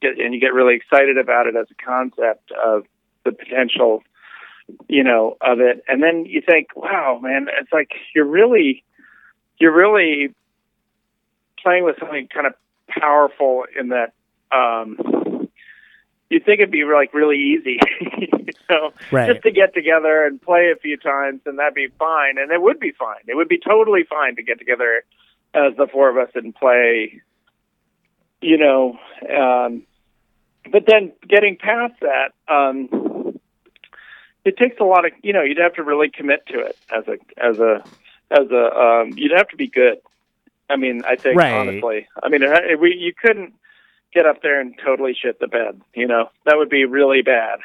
you get really excited about it as a concept of the potential, of it. And then you think, wow, man, it's like, you're really playing with something kind of powerful in that you think it'd be really easy, right. Just to get together and play a few times, and that'd be fine, and it would be fine. It would be totally fine to get together as the four of us and play, but then getting past that, it takes a lot of, you'd have to really commit to it you'd have to be good. I mean, I think, right. Honestly, I mean, you couldn't get up there and totally shit the bed, that would be really bad,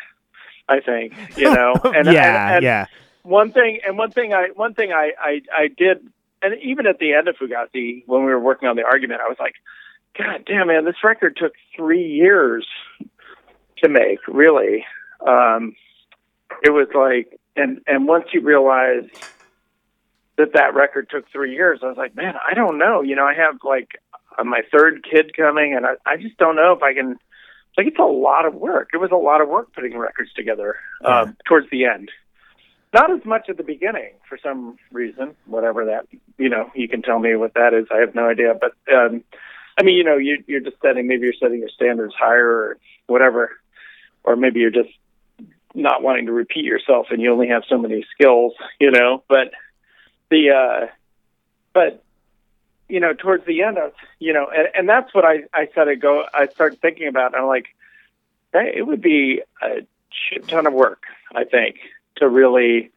I think, and yeah. One thing I did, and even at the end of Fugazi, when we were working on The Argument, I was like, God damn, man, this record took 3 years to make, really. It was like, and once you realize that record took 3 years, I was like, man, I don't know. I have my third kid coming, and I just don't know if I can. It's a lot of work. It was a lot of work putting records together towards the end. Not as much at the beginning for some reason, whatever that, you can tell me what that is. I have no idea. But, I mean, you're just maybe you're setting your standards higher or whatever, or maybe you're just not wanting to repeat yourself and you only have so many skills, but towards the end of, and that's what I started thinking about. And I'm like, hey, it would be a shit ton of work, I think, to really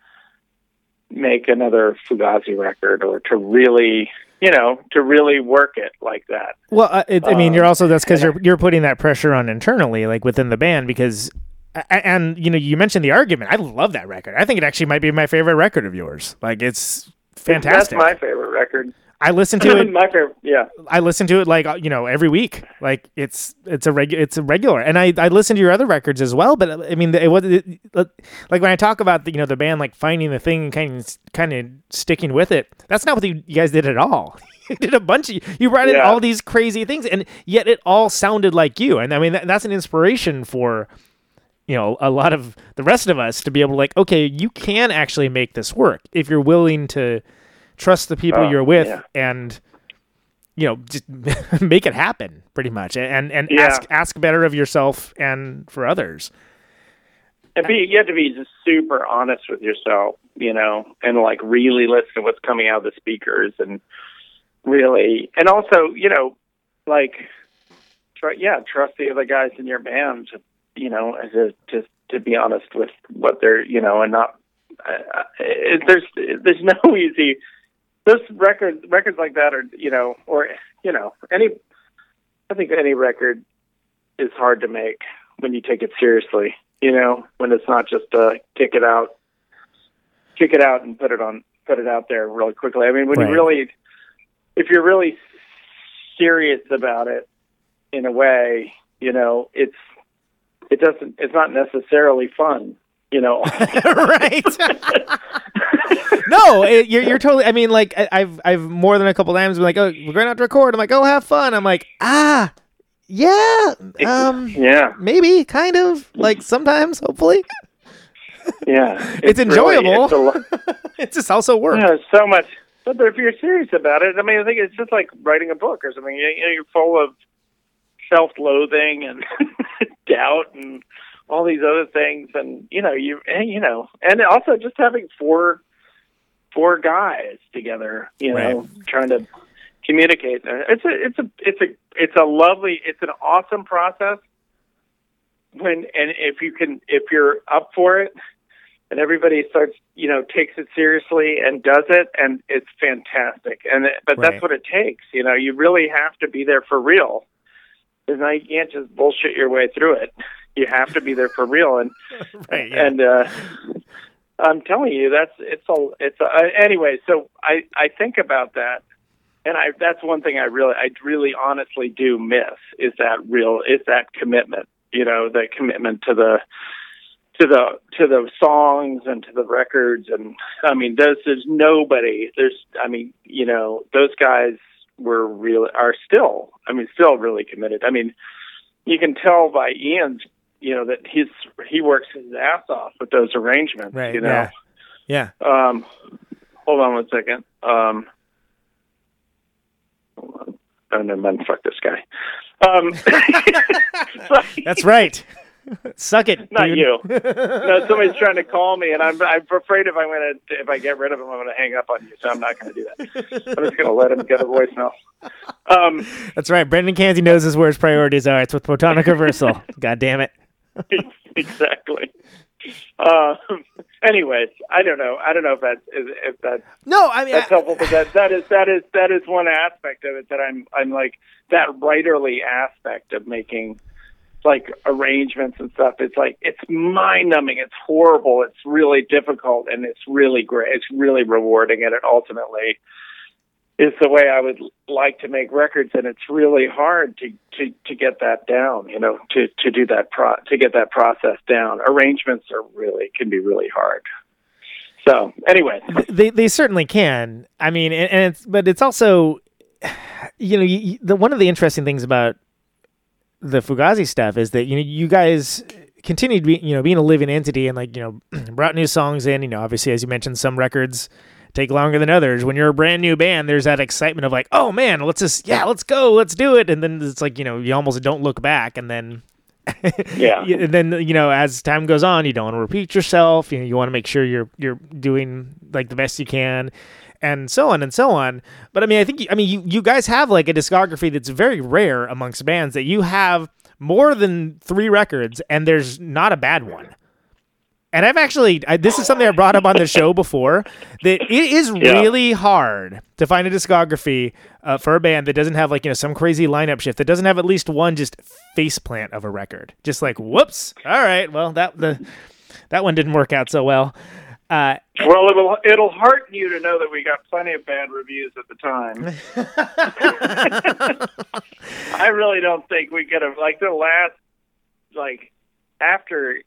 make another Fugazi record or to really, to really work it like that. Well, you're also, that's because you're putting that pressure on internally, within the band, because, and, you mentioned The Argument. I love that record. I think it actually might be my favorite record of yours. It's fantastic. That's my favorite record. I listen to it. My favorite, yeah. I listen to it every week. It's a regular, and I listen to your other records as well. But I mean, it was when I talk about the band finding the thing, kind of sticking with it. That's not what you guys did at all. You did a bunch of you brought in all these crazy things, and yet it all sounded like you. And I mean, that's an inspiration for a lot of the rest of us to be able to okay, you can actually make this work if you're willing to. Trust the people you're with, and just make it happen, pretty much, and ask better of yourself and for others. And you have to be just super honest with yourself, and really listen to what's coming out of the speakers, and really, and also, trust the other guys in your band, to be honest with what they're, and not. There's no easy. Those records like that are, I think any record is hard to make when you take it seriously, you know, when it's not just kick it out and put it out there really quickly. I mean, when Right. if you're really serious about it in a way, you know, it's not necessarily fun, you know. Right. No, you're totally, I mean, like I've more than a couple times been like, oh, we're going out to record. I'm like, oh, have fun. I'm like, ah, yeah. Yeah, maybe kind of like sometimes, hopefully. Yeah. It's enjoyable. Really, it's just also work. Yeah, so much. But if you're serious about it, I mean, I think it's just like writing a book or something. You're full of self-loathing and doubt and all these other things, and and also just having four guys together, Right. trying to communicate. It's a lovely, it's an awesome process. If you're up for it. And everybody starts, takes it seriously and does it, and it's fantastic. But that's Right. what it takes. You really have to be there for real. Because now you can't just bullshit your way through it. You have to be there for real. And Right, yeah. and I'm telling you, anyway. So I think about that, and that's one thing I really honestly do miss is that commitment. The commitment to the songs and to the records, and I mean those guys are still really committed. I mean, you can tell by Ian's that he works his ass off with those arrangements. Right, yeah. Hold on one second. Hold on. Oh, never mind, fuck this guy. That's right. Suck it, not dude. You. No, somebody's trying to call me, and I'm afraid if I get rid of him, I'm gonna hang up on you. So I'm not gonna do that. I'm just gonna let him get a voicemail. That's right. Brendan Canty knows his where his priorities are. It's with Protonic Reversal. God damn it. Exactly. Anyways, I don't know if that. No, I mean that's helpful. But that is one aspect of it that I'm like, that writerly aspect of making. Like arrangements and stuff, it's like, it's mind-numbing, it's horrible, it's really difficult, and it's really great, it's really rewarding, and it ultimately is the way I would like to make records. And it's really hard to get that down, to do that to get that process down. Arrangements can be really hard. So anyway, they certainly can. I mean, and it's also, one of the interesting things about the Fugazi stuff is that you guys continue to be being a living entity, and like brought new songs in. Obviously, as you mentioned, some records take longer than others. When you're a brand new band, there's that excitement of like, oh man, let's go, let's do it. And then it's like you almost don't look back. And then as time goes on, you don't want to repeat yourself. You want to make sure you're doing like the best you can. And so on and so on. But I mean, you guys have like a discography that's very rare amongst bands, that you have more than 3 records and there's not a bad one. And I've actually, this is something I brought up on the show before, that it is really hard to find a discography for a band that doesn't have like, some crazy lineup shift, that doesn't have at least one just faceplant of a record. Just like, whoops. All right. Well, that one didn't work out so well. Well, it'll hearten you to know that we got plenty of bad reviews at the time. I really don't think we could have, like, the last, like, after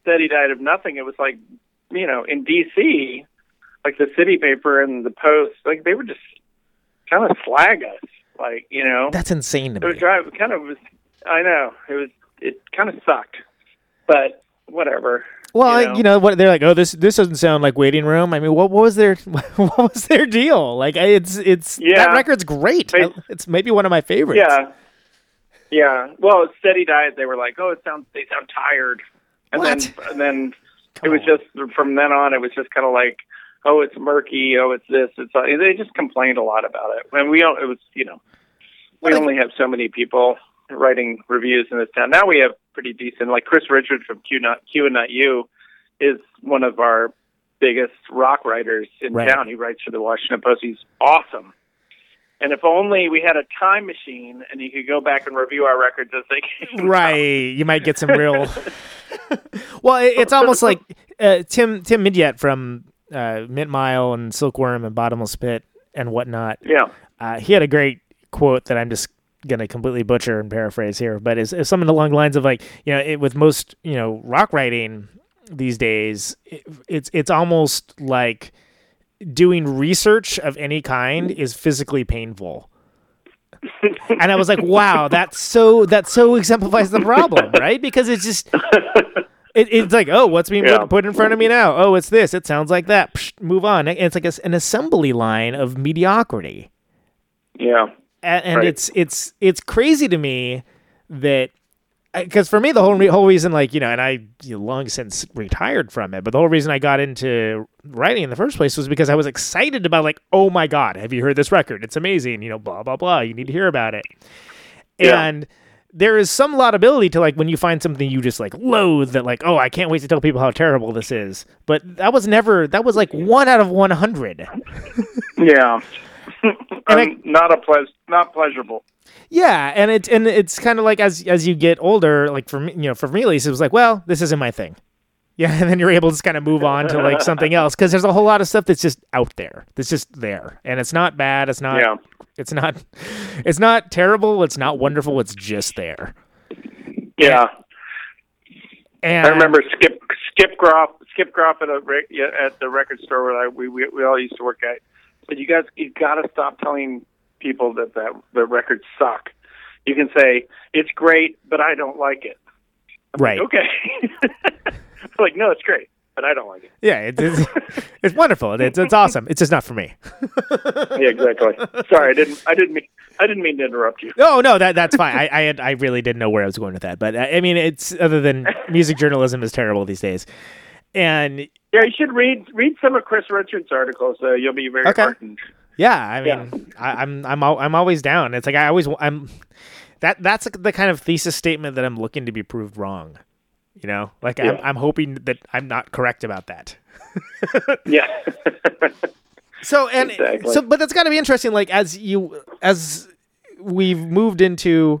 Steady died of nothing, it was like, in D.C., like, the City Paper and the Post, like, they would just kind of slag us, like, That's insane to me. It kind of sucked, but whatever. Well, what they're like, oh, this doesn't sound like Waiting Room. I mean, what was their deal? Like, that record's great. It's maybe one of my favorites. Yeah. Well, Steady Diet, they were like, oh, they sound tired. And what? Then it was just, from then on, it was just kind of like, oh, it's murky. Oh, it's this. It's that. They just complained a lot about it. And we only have so many people writing reviews in this town. Now we have pretty decent, like Chris Richard from Q and Not You is one of our biggest rock writers in town. He writes for the Washington Post. He's awesome. And if only we had a time machine and you could go back and review our records as they came out. You might get some real... Well, it's almost like Tim Midyat from Mint Mile and Silkworm and Bottomless Pit and whatnot. Yeah. He had a great quote that I'm just going to completely butcher and paraphrase here, but is something along the lines of like, you know, with most, you know, rock writing these days, it's almost like doing research of any kind is physically painful. And I was like, wow, that so exemplifies the problem, right? Because it's just, it's like, oh, what's being put in front of me now? Oh, it's this. It sounds like that. Psh, move on. And it's like an assembly line of mediocrity. Yeah. And it's crazy to me that, because for me, the whole reason, like, you know, and I long since retired from it, but the whole reason I got into writing in the first place was because I was excited about, like, oh my God, have you heard this record? It's amazing, you know, blah, blah, blah. You need to hear about it. Yeah. And there is some laudability to, like, when you find something you just, like, loathe that, like, oh, I can't wait to tell people how terrible this is. But that was like 1 out of 100. Yeah. Not pleasurable. Yeah, and it's kind of like as you get older, like for me, you know, for me at least, it was like, well, this isn't my thing. Yeah, and then you're able to just kind of move on to like something else because there's a whole lot of stuff that's just out there, that's just there, and it's not bad, it's not terrible, it's not wonderful, it's just there. Yeah. And I remember Skip Groff at the record store where we all used to work at. But you got to stop telling people that the records suck. You can say, it's great, but I don't like it. Okay. Like, no, it's great, but I don't like it. Yeah, it's wonderful. It's awesome. It's just not for me. Yeah, exactly. Sorry, I didn't mean to interrupt you. Oh, no, that's fine. I really didn't know where I was going with that. But, I mean, it's other than music journalism is terrible these days. And yeah, you should read some of Chris Richards' articles. You'll be very heartened. Yeah, I mean, yeah. I'm always down. It's like that's the kind of thesis statement that I'm looking to be proved wrong. You know, like I'm hoping that I'm not correct about that. Yeah. But that's got to be interesting. Like as we've moved into,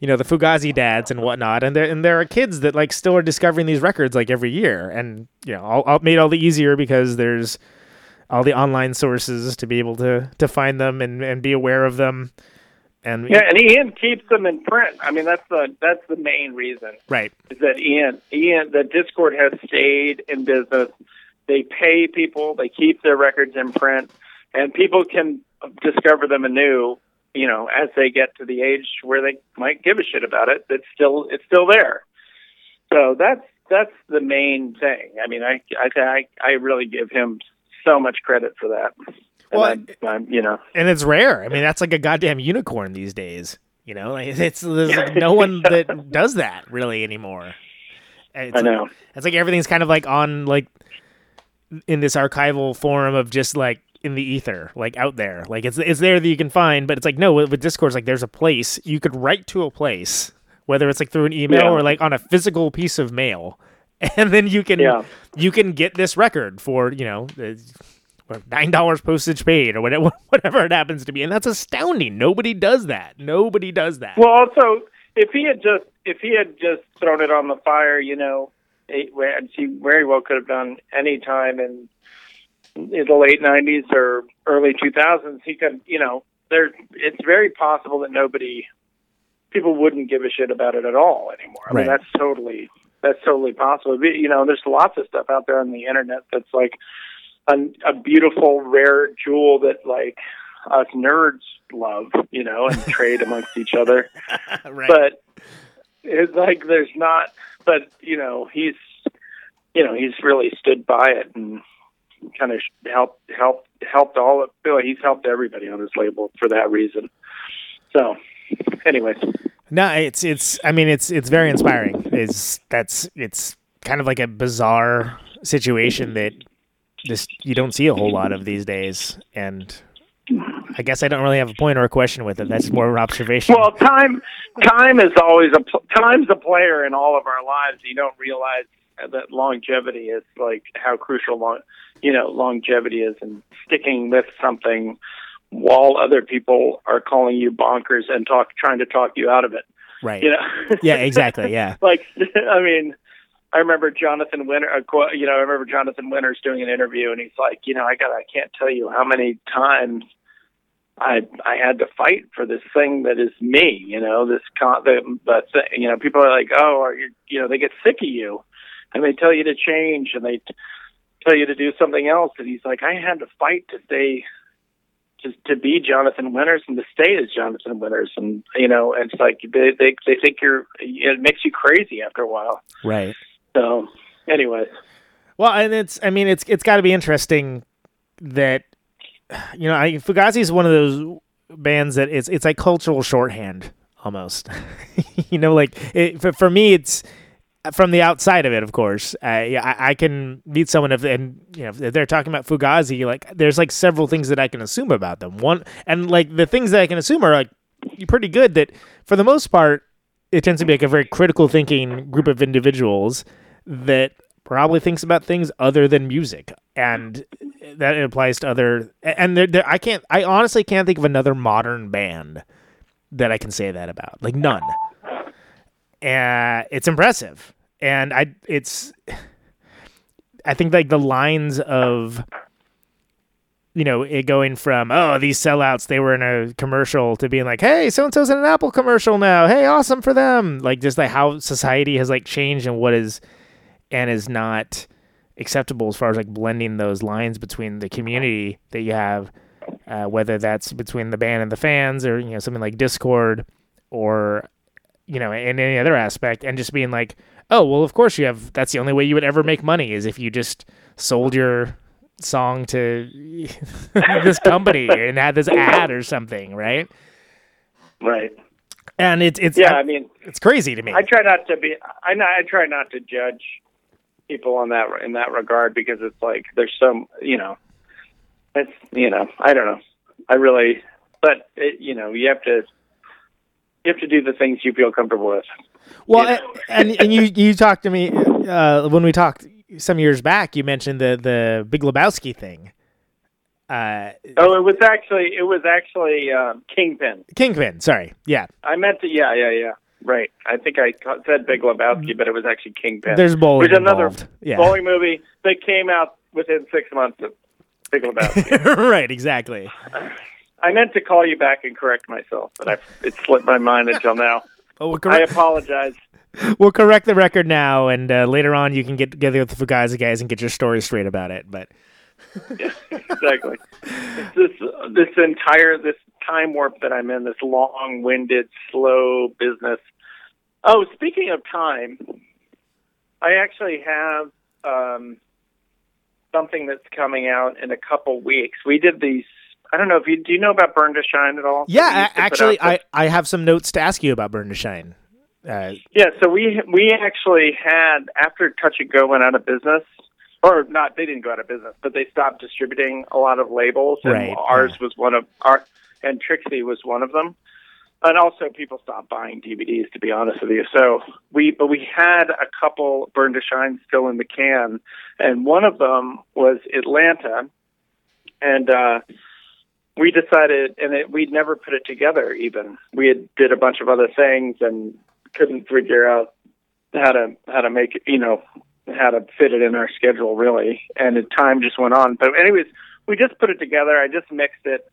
you know, the Fugazi dads and whatnot, and there are kids that like still are discovering these records like every year, and you know, all made all the easier because there's all the online sources to be able to find them and be aware of them, and yeah, and Ian keeps them in print. I mean, that's the main reason, right? Is that Ian that Dischord has stayed in business. They pay people, they keep their records in print, and people can discover them anew. You know, as they get to the age where they might give a shit about it, it's still there. So that's the main thing. I mean, I really give him so much credit for that. Well, I'm, you know, and it's rare. I mean, that's like a goddamn unicorn these days. You know, like there's like no one that does that really anymore. I know. Like, it's like everything's kind of like on like in this archival forum of just like in the ether, like out there, like it's there that you can find, but it's like, no, with Dischord, like there's a place you could write to a place, whether it's like through an email or like on a physical piece of mail. And then you can get this record for, you know, $9 postage paid or whatever it happens to be. And that's astounding. Nobody does that. Well, also if he had just thrown it on the fire, you know, he very well could have done any time in the late 90s or early 2000s, he could, you know, it's very possible that people wouldn't give a shit about it at all anymore. I mean, that's totally possible. But, you know, there's lots of stuff out there on the internet that's like a beautiful, rare jewel that like us nerds love, you know, and trade amongst each other. Right. But it's like you know, he's really stood by it and kind of helped all of Billy. He's helped everybody on his label for that reason. So anyways, no, it's very inspiring. It's kind of like a bizarre situation that just, you don't see a whole lot of these days. And I guess I don't really have a point or a question with it. That's more of an observation. Well, time is always time's a player in all of our lives. You don't realize that longevity is like how crucial longevity is, and sticking with something while other people are calling you bonkers and trying to talk you out of it. Right. You know? Yeah, exactly. Yeah. Like, I mean, I remember Jonathan Winters doing an interview, and he's like, you know, I can't tell you how many times I had to fight for this thing that is me, you know, people are like, oh, are you, you know, they get sick of you and they tell you to change and they tell you to do something else. And he's like, I had to fight to stay, to be Jonathan Winters and to stay as Jonathan Winters. And, you know, and it's like, they think it makes you crazy after a while. Right. So anyways. Well, and it's gotta be interesting that, you know, Fugazi is one of those bands that it's like cultural shorthand almost. You know, like for me, it's from the outside of it. Of course, I can meet someone and you know if they're talking about Fugazi. Like, there's like several things that I can assume about them. One, and like the things that I can assume are like pretty good. That for the most part, it tends to be like a very critical thinking group of individuals that probably thinks about things other than music, and that applies to other. And I honestly can't think of another modern band that I can say that about. Like, none. It's impressive, and I think like the lines of, you know, it going from, oh, these sellouts, they were in a commercial, to being like, hey, so-and-so's in an Apple commercial now. Hey, awesome for them. Like, just like how society has like changed and what is. And is not acceptable as far as like blending those lines between the community that you have, whether that's between the band and the fans, or, you know, something like Dischord, or, you know, in any other aspect, and just being like, oh, well, of course you have, that's the only way you would ever make money is if you just sold your song to this company and had this ad or something. Right. Right. And it's, yeah, I mean, it's crazy to me. I try not to judge people on that in that regard, because it's like there's some, you know, it's, you know, I don't know, I really, but it, you know, you have to do the things you feel comfortable with. Well, you know? and you talked to me when we talked some years back. You mentioned the Big Lebowski thing. It was actually Kingpin. Sorry, yeah. I meant to. Yeah. Right. I think I said Big Lebowski, but it was actually Kingpin. There's bowling. There's another bowling movie that came out within 6 months of Big Lebowski. Right, exactly. I meant to call you back and correct myself, but it slipped my mind until now. I apologize. We'll correct the record now, and later on you can get together with the Fugazi guys and get your story straight about it. But yeah, exactly. This time warp that I'm in, this long-winded, slow business. Oh, speaking of time, I actually have something that's coming out in a couple weeks. We did these. I don't know if you know about Burn to Shine at all. Yeah, actually, I have some notes to ask you about Burn to Shine. Yeah, so we actually had, after Touch and Go went out of business. Or not, they didn't go out of business, but they stopped distributing a lot of labels, and right. Ours was one of our, and Trixie was one of them, and also people stopped buying DVDs. To be honest with you, so we had a couple Burn to Shine still in the can, and one of them was Atlanta, and we decided, and we'd never put it together. Even we had did a bunch of other things and couldn't figure out how to make it, you know, how to fit it in our schedule, really, and time just went on. But anyways, we just put it together. I just mixed it,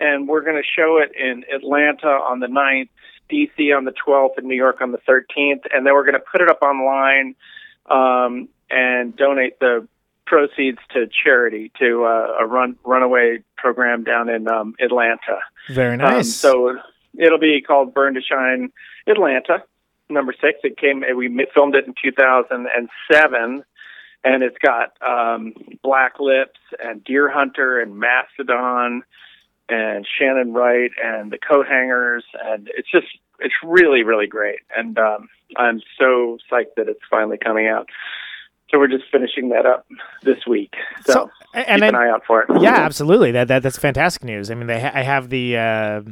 and we're going to show it in Atlanta on the 9th, D.C. on the 12th, and New York on the 13th, and then we're going to put it up online and donate the proceeds to charity, to a runaway program down in Atlanta. Very nice. So it'll be called Burn to Shine Atlanta. Number 6, it came. We filmed it in 2007, and it's got Black Lips and Deer Hunter and Mastodon and Shannon Wright and the Coat Hangers, and it's really, really great. And I'm so psyched that it's finally coming out. So we're just finishing that up this week. So keep an eye out for it. Yeah, absolutely. That's fantastic news. I mean, I have the.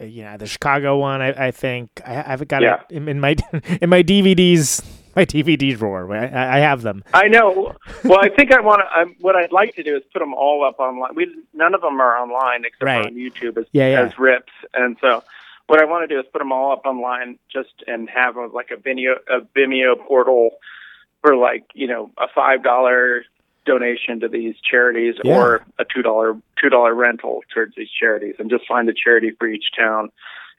You know, the Chicago one, I think I've got it in my DVDs my DVD drawer. I have them. I know. Well, I think I want to. What I'd like to do is put them all up online. None of them are online except on YouTube as rips. And so, what I want to do is put them all up online, just and have a Vimeo portal for a $5 donation to these charities or a $2 rental towards these charities, and just find a charity for each town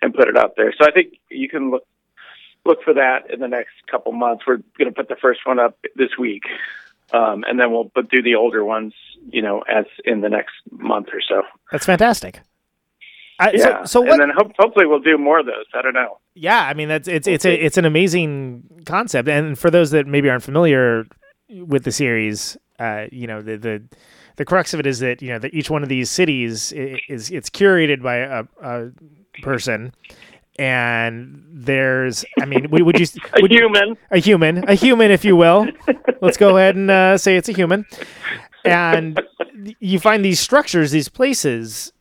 and put it up there. So I think you can look for that in the next couple months. We're going to put the first one up this week, and then we'll do the older ones, as in the next month or so. That's fantastic. And then hopefully we'll do more of those. I don't know. Yeah, I mean it's an amazing concept. And for those that maybe aren't familiar with the series, the crux of it is that that each one of these cities is curated by a person, and there's a human, if you will. Let's go ahead and say it's a human, and you find these structures, these places,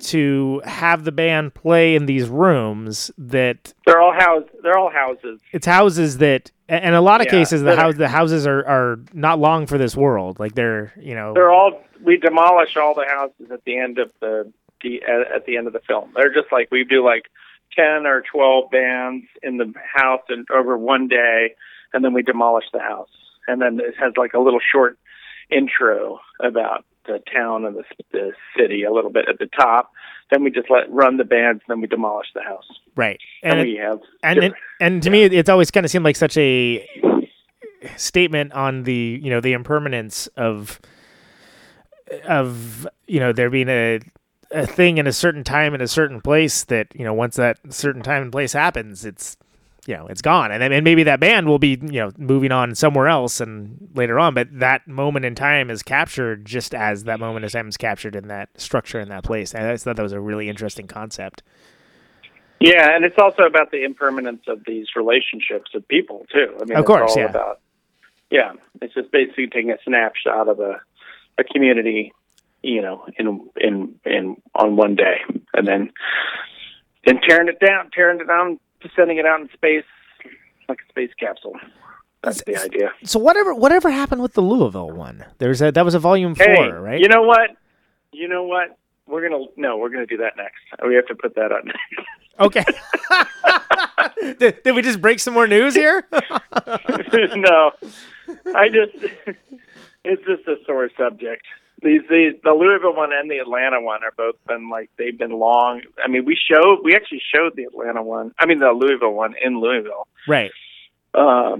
to have the band play in these rooms that they're all houses. It's houses that, and in a lot of cases, the houses are not long for this world. Like they're all. We demolish all the houses at the end of the film. They're just like, we do 10 or 12 bands in the house and over one day, and then we demolish the house. And then it has a little short intro about the town and the city a little bit at the top. Then we just run the bands, and then we demolish the house. Right. And to me, it's always kind of seemed like such a statement on the, the impermanence of there being a thing in a certain time in a certain place that, once that certain time and place happens, it's, it's gone. And maybe that band will be, moving on somewhere else and later on, but that moment in time is captured just as that moment in time is captured in that structure, in that place. And I just thought that was a really interesting concept. Yeah. And it's also about the impermanence of these relationships of people too. I mean, of course, it's just basically taking a snapshot of a community, in on one day, and then tearing it down, sending it out in space like a space capsule. That's the idea. So whatever happened with the Louisville one? That was a volume 4, right? You know what? We're gonna do that next. We have to put that up next. Okay. Did we just break some more news here? No, it's just a sore subject. The Louisville one and the Atlanta one are both been they've been long. I mean, we actually showed the Atlanta one. I mean, the Louisville one in Louisville, right? But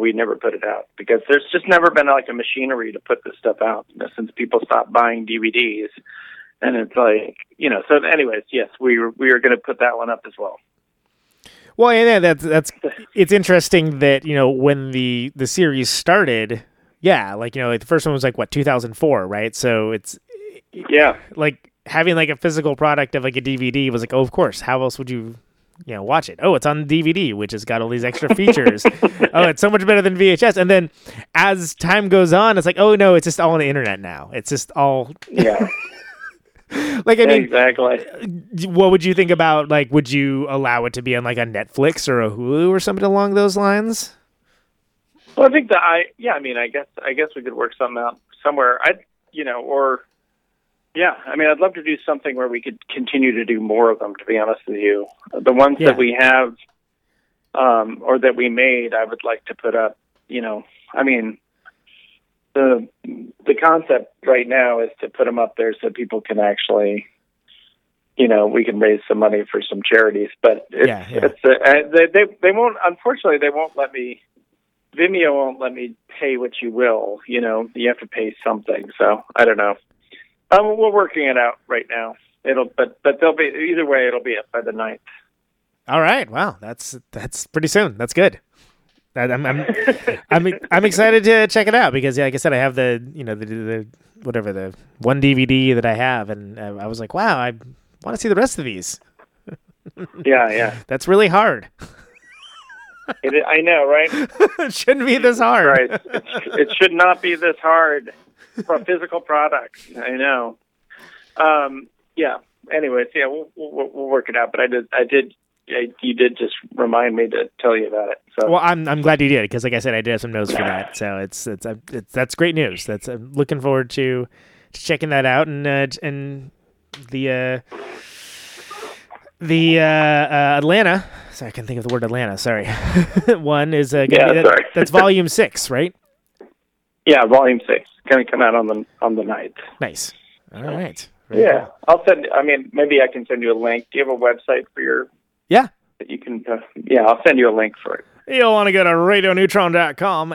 we never put it out because there's just never been a machinery to put this stuff out since people stopped buying DVDs, and it's So, anyways, yes, we are going to put that one up as well. Well, yeah, that's it's interesting that when the series started. Yeah, the first one was 2004, right? So it's having a physical product of a DVD was oh, of course. How else would you watch it? Oh, it's on DVD, which has got all these extra features. Oh, it's so much better than VHS. And then as time goes on, it's oh no, it's just all on the internet now. It's just all exactly. What would you think about would you allow it to be on a Netflix or a Hulu or something along those lines? Well, I think I guess we could work something out somewhere. I'd love to do something where we could continue to do more of them, to be honest with you. The ones that we have, or that we made, I would like to put up, the concept right now is to put them up there so people can actually, we can raise some money for some charities, but they won't, unfortunately, they won't let me. Vimeo won't let me pay what you will. You have to pay something. So I don't know. We're working it out right now. But they'll be either way. It'll be up by the 9th. All right. Wow. That's pretty soon. That's good. I'm excited to check it out because, like I said, I have the one DVD that I have, and I was like, wow, I want to see the rest of these. Yeah. That's really hard. I know, right? It shouldn't be this hard. Right. It should not be this hard for a physical product. I know. Anyways, we'll work it out. But I did you did just remind me to tell you about it. So. Well, I'm glad you did, because like I said, I did have some notes for that. So it's that's great news. That's I'm looking forward to checking that out, and the Atlanta. Sorry, I can't think of the word Atlanta. Sorry, one is that's volume 6, right? Yeah, volume 6 going to come out on the 9th. Nice. All right. Very cool. I'll send. I mean, maybe I can send you a link. Do you have a website for your? Yeah. That you can. I'll send you a link for it. You'll want to go to radioneutron.com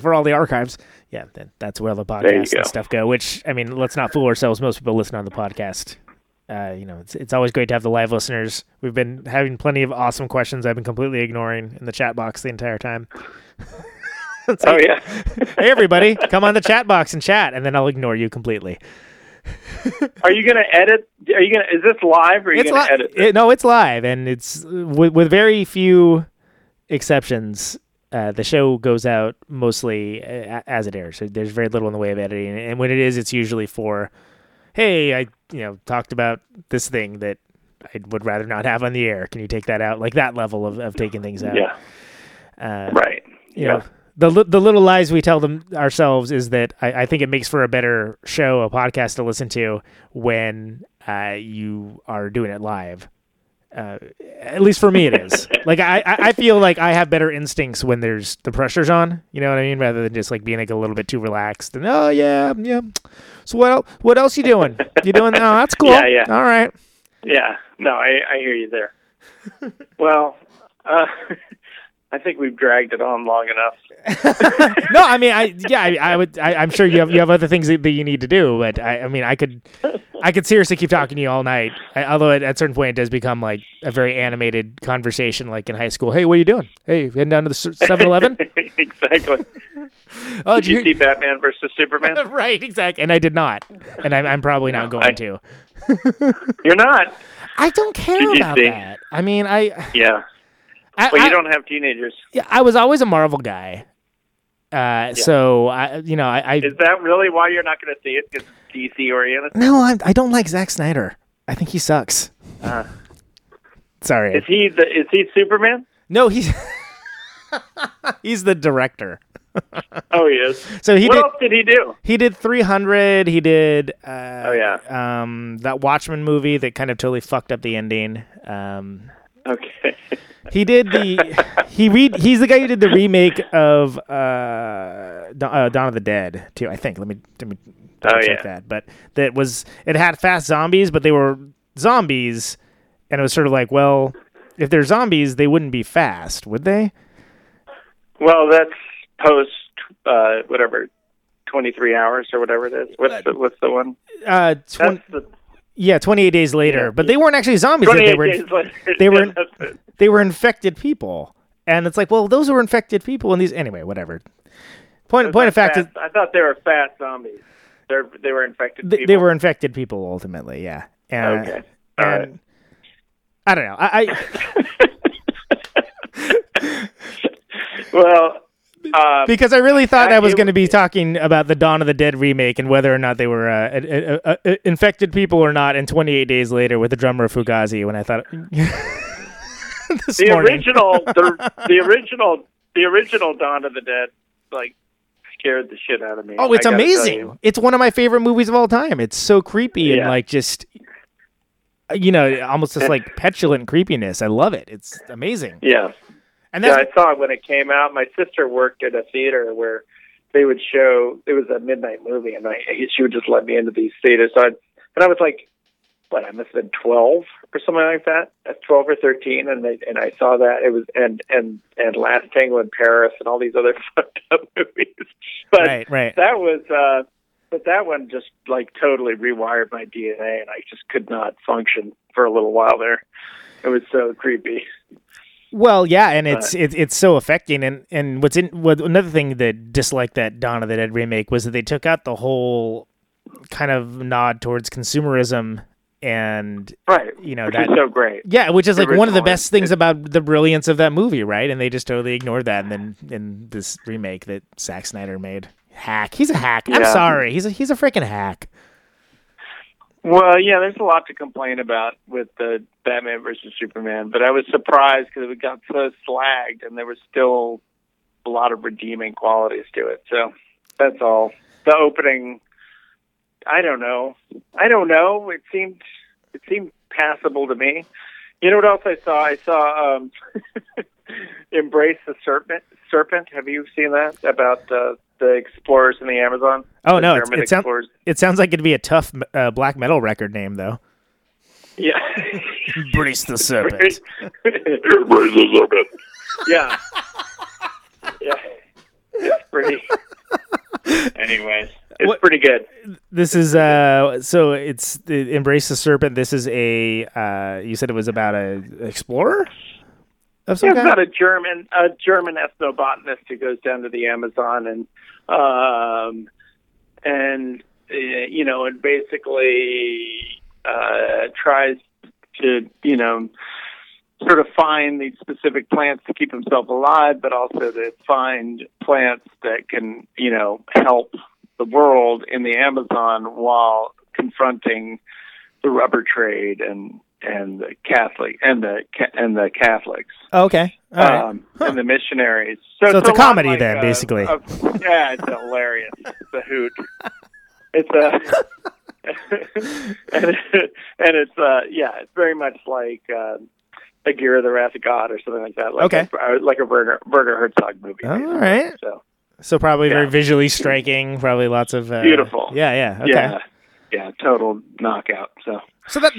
for all the archives. Yeah, that's where the podcast and stuff go. Which, I mean, let's not fool ourselves. Most people listen on the podcast. It's always great to have the live listeners. We've been having plenty of awesome questions I've been completely ignoring in the chat box the entire time. Like, oh yeah! Hey everybody, come on the chat box and chat, and then I'll ignore you completely. Are you gonna edit? Is this live or are you gonna edit this? No, it's live, and it's with very few exceptions. The show goes out mostly as it airs. So there's very little in the way of editing, and when it is, it's usually for, hey, I talked about this thing that I would rather not have on the air. Can you take that out? Like that level of taking things out. Yeah. Right. You know. The little lies we tell them ourselves is that I think it makes for a better show, a podcast to listen to when you are doing it live. At least for me, it is. Like I feel like I have better instincts when there's the pressure's on. You know what I mean? Rather than just like being like a little bit too relaxed and yeah. So what else you doing? You doing? Oh, that's cool. Yeah. All right. Yeah. No, I hear you there. Well. I think we've dragged it on long enough. No, I mean, I would. I'm sure you have other things that you need to do, but I mean, I could seriously keep talking to you all night. Although at a certain point, it does become like a very animated conversation, like in high school. Hey, what are you doing? Hey, heading down to the 7-Eleven? Exactly. Oh, did you see Batman versus Superman? Right, exactly. And I did not, and I'm probably not going to. You're not. I don't care about that. I mean, yeah. But you don't have teenagers. Yeah, I was always a Marvel guy. So I is that really why you're not going to see it? Because it's DC oriented? No, I don't like Zack Snyder. I think he sucks. Sorry. Is he Superman? No, he's he's the director. Oh, he is. So what else did he do? He did 300. He did that Watchmen movie that kind of totally fucked up the ending. Okay. He did he's the guy who did the remake of Dawn of the Dead too, I think. Let me check that. But that was it had fast zombies, but they were zombies, and it was sort of like, well, if they're zombies, they wouldn't be fast, would they? Well, that's post whatever 23 hours or whatever it is. What's the one? 28 Days Later, but they weren't actually zombies. They were infected people, and it's like, well, those were infected people, and these anyway, whatever. Point of fact is, I thought they were fat zombies. They were infected. People. They were infected people ultimately, yeah. Okay. All right. I don't know. I well. Because I really thought I was going to be talking about the Dawn of the Dead remake and whether or not they were infected people or not in 28 Days Later with the drummer of Fugazi when I thought the original Dawn of the Dead like scared the shit out of me. Oh, it's amazing. It's one of my favorite movies of all time. It's so creepy and like just almost this like petulant creepiness. I love it. It's amazing. Yeah. And I saw it when it came out. My sister worked at a theater where they would show, it was a midnight movie, and she would just let me into these theaters. So I was like, I must have been 12 or something like that, 12 or 13, and I saw that. It was, and Last Tango in Paris and all these other fucked up movies. But right. That was, but that one just like totally rewired my DNA, and I just could not function for a little while there. It was so creepy. Well, yeah, and it's so affecting, and another thing that disliked that Dawn of the Dead remake was that they took out the whole kind of nod towards consumerism, and which is so great. Yeah, which is like one of the best things about the brilliance of that movie, right? And they just totally ignored that, and then in this remake that Zack Snyder made, he's a hack. Yeah. I'm sorry, he's a freaking hack. Well, yeah, there's a lot to complain about with the Batman versus Superman, but I was surprised because it got so slagged, and there was still a lot of redeeming qualities to it. So that's all. The opening, I don't know. It seemed passable to me. You know what else I saw? I saw Embrace the Serpent. Have you seen that about the explorers in the Amazon? Oh, no. It sounds like it'd be a tough black metal record name, though. Yeah. Embrace the Serpent. Embrace the Serpent. Yeah. Yeah. It's pretty... Anyways, it's pretty good. This is so it's Embrace the Serpent. This is a you said it was about an explorer of some kind? It's about a German ethnobotanist who goes down to the Amazon and basically tries to sort of find these specific plants to keep himself alive, but also to find plants that can, help the world in the Amazon while confronting the rubber trade and the Catholics. Okay. All right. And the missionaries. So it's a comedy then, basically. Yeah, it's hilarious. It's a hoot. It's a and it's it's very much like Akira the Wrath of God or something like that. Like a Werner Herzog movie. All right. So probably very visually striking, probably lots of... beautiful. Yeah, yeah. Okay. Yeah, total knockout. So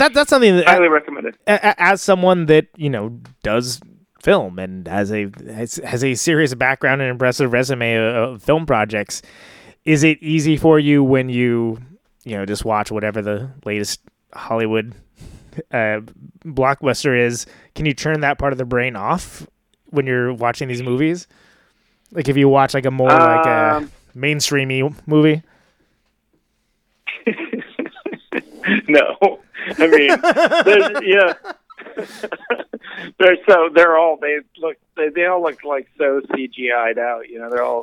that's something that... Highly recommended. As someone that, does film and has a serious background and impressive resume of film projects, is it easy for you when you, just watch whatever the latest Hollywood... blockbuster is? Can you turn that part of the brain off when you're watching these movies? Like if you watch like a more like a mainstreamy movie? No, I mean, yeah, they all look like so CGI'd out. They're all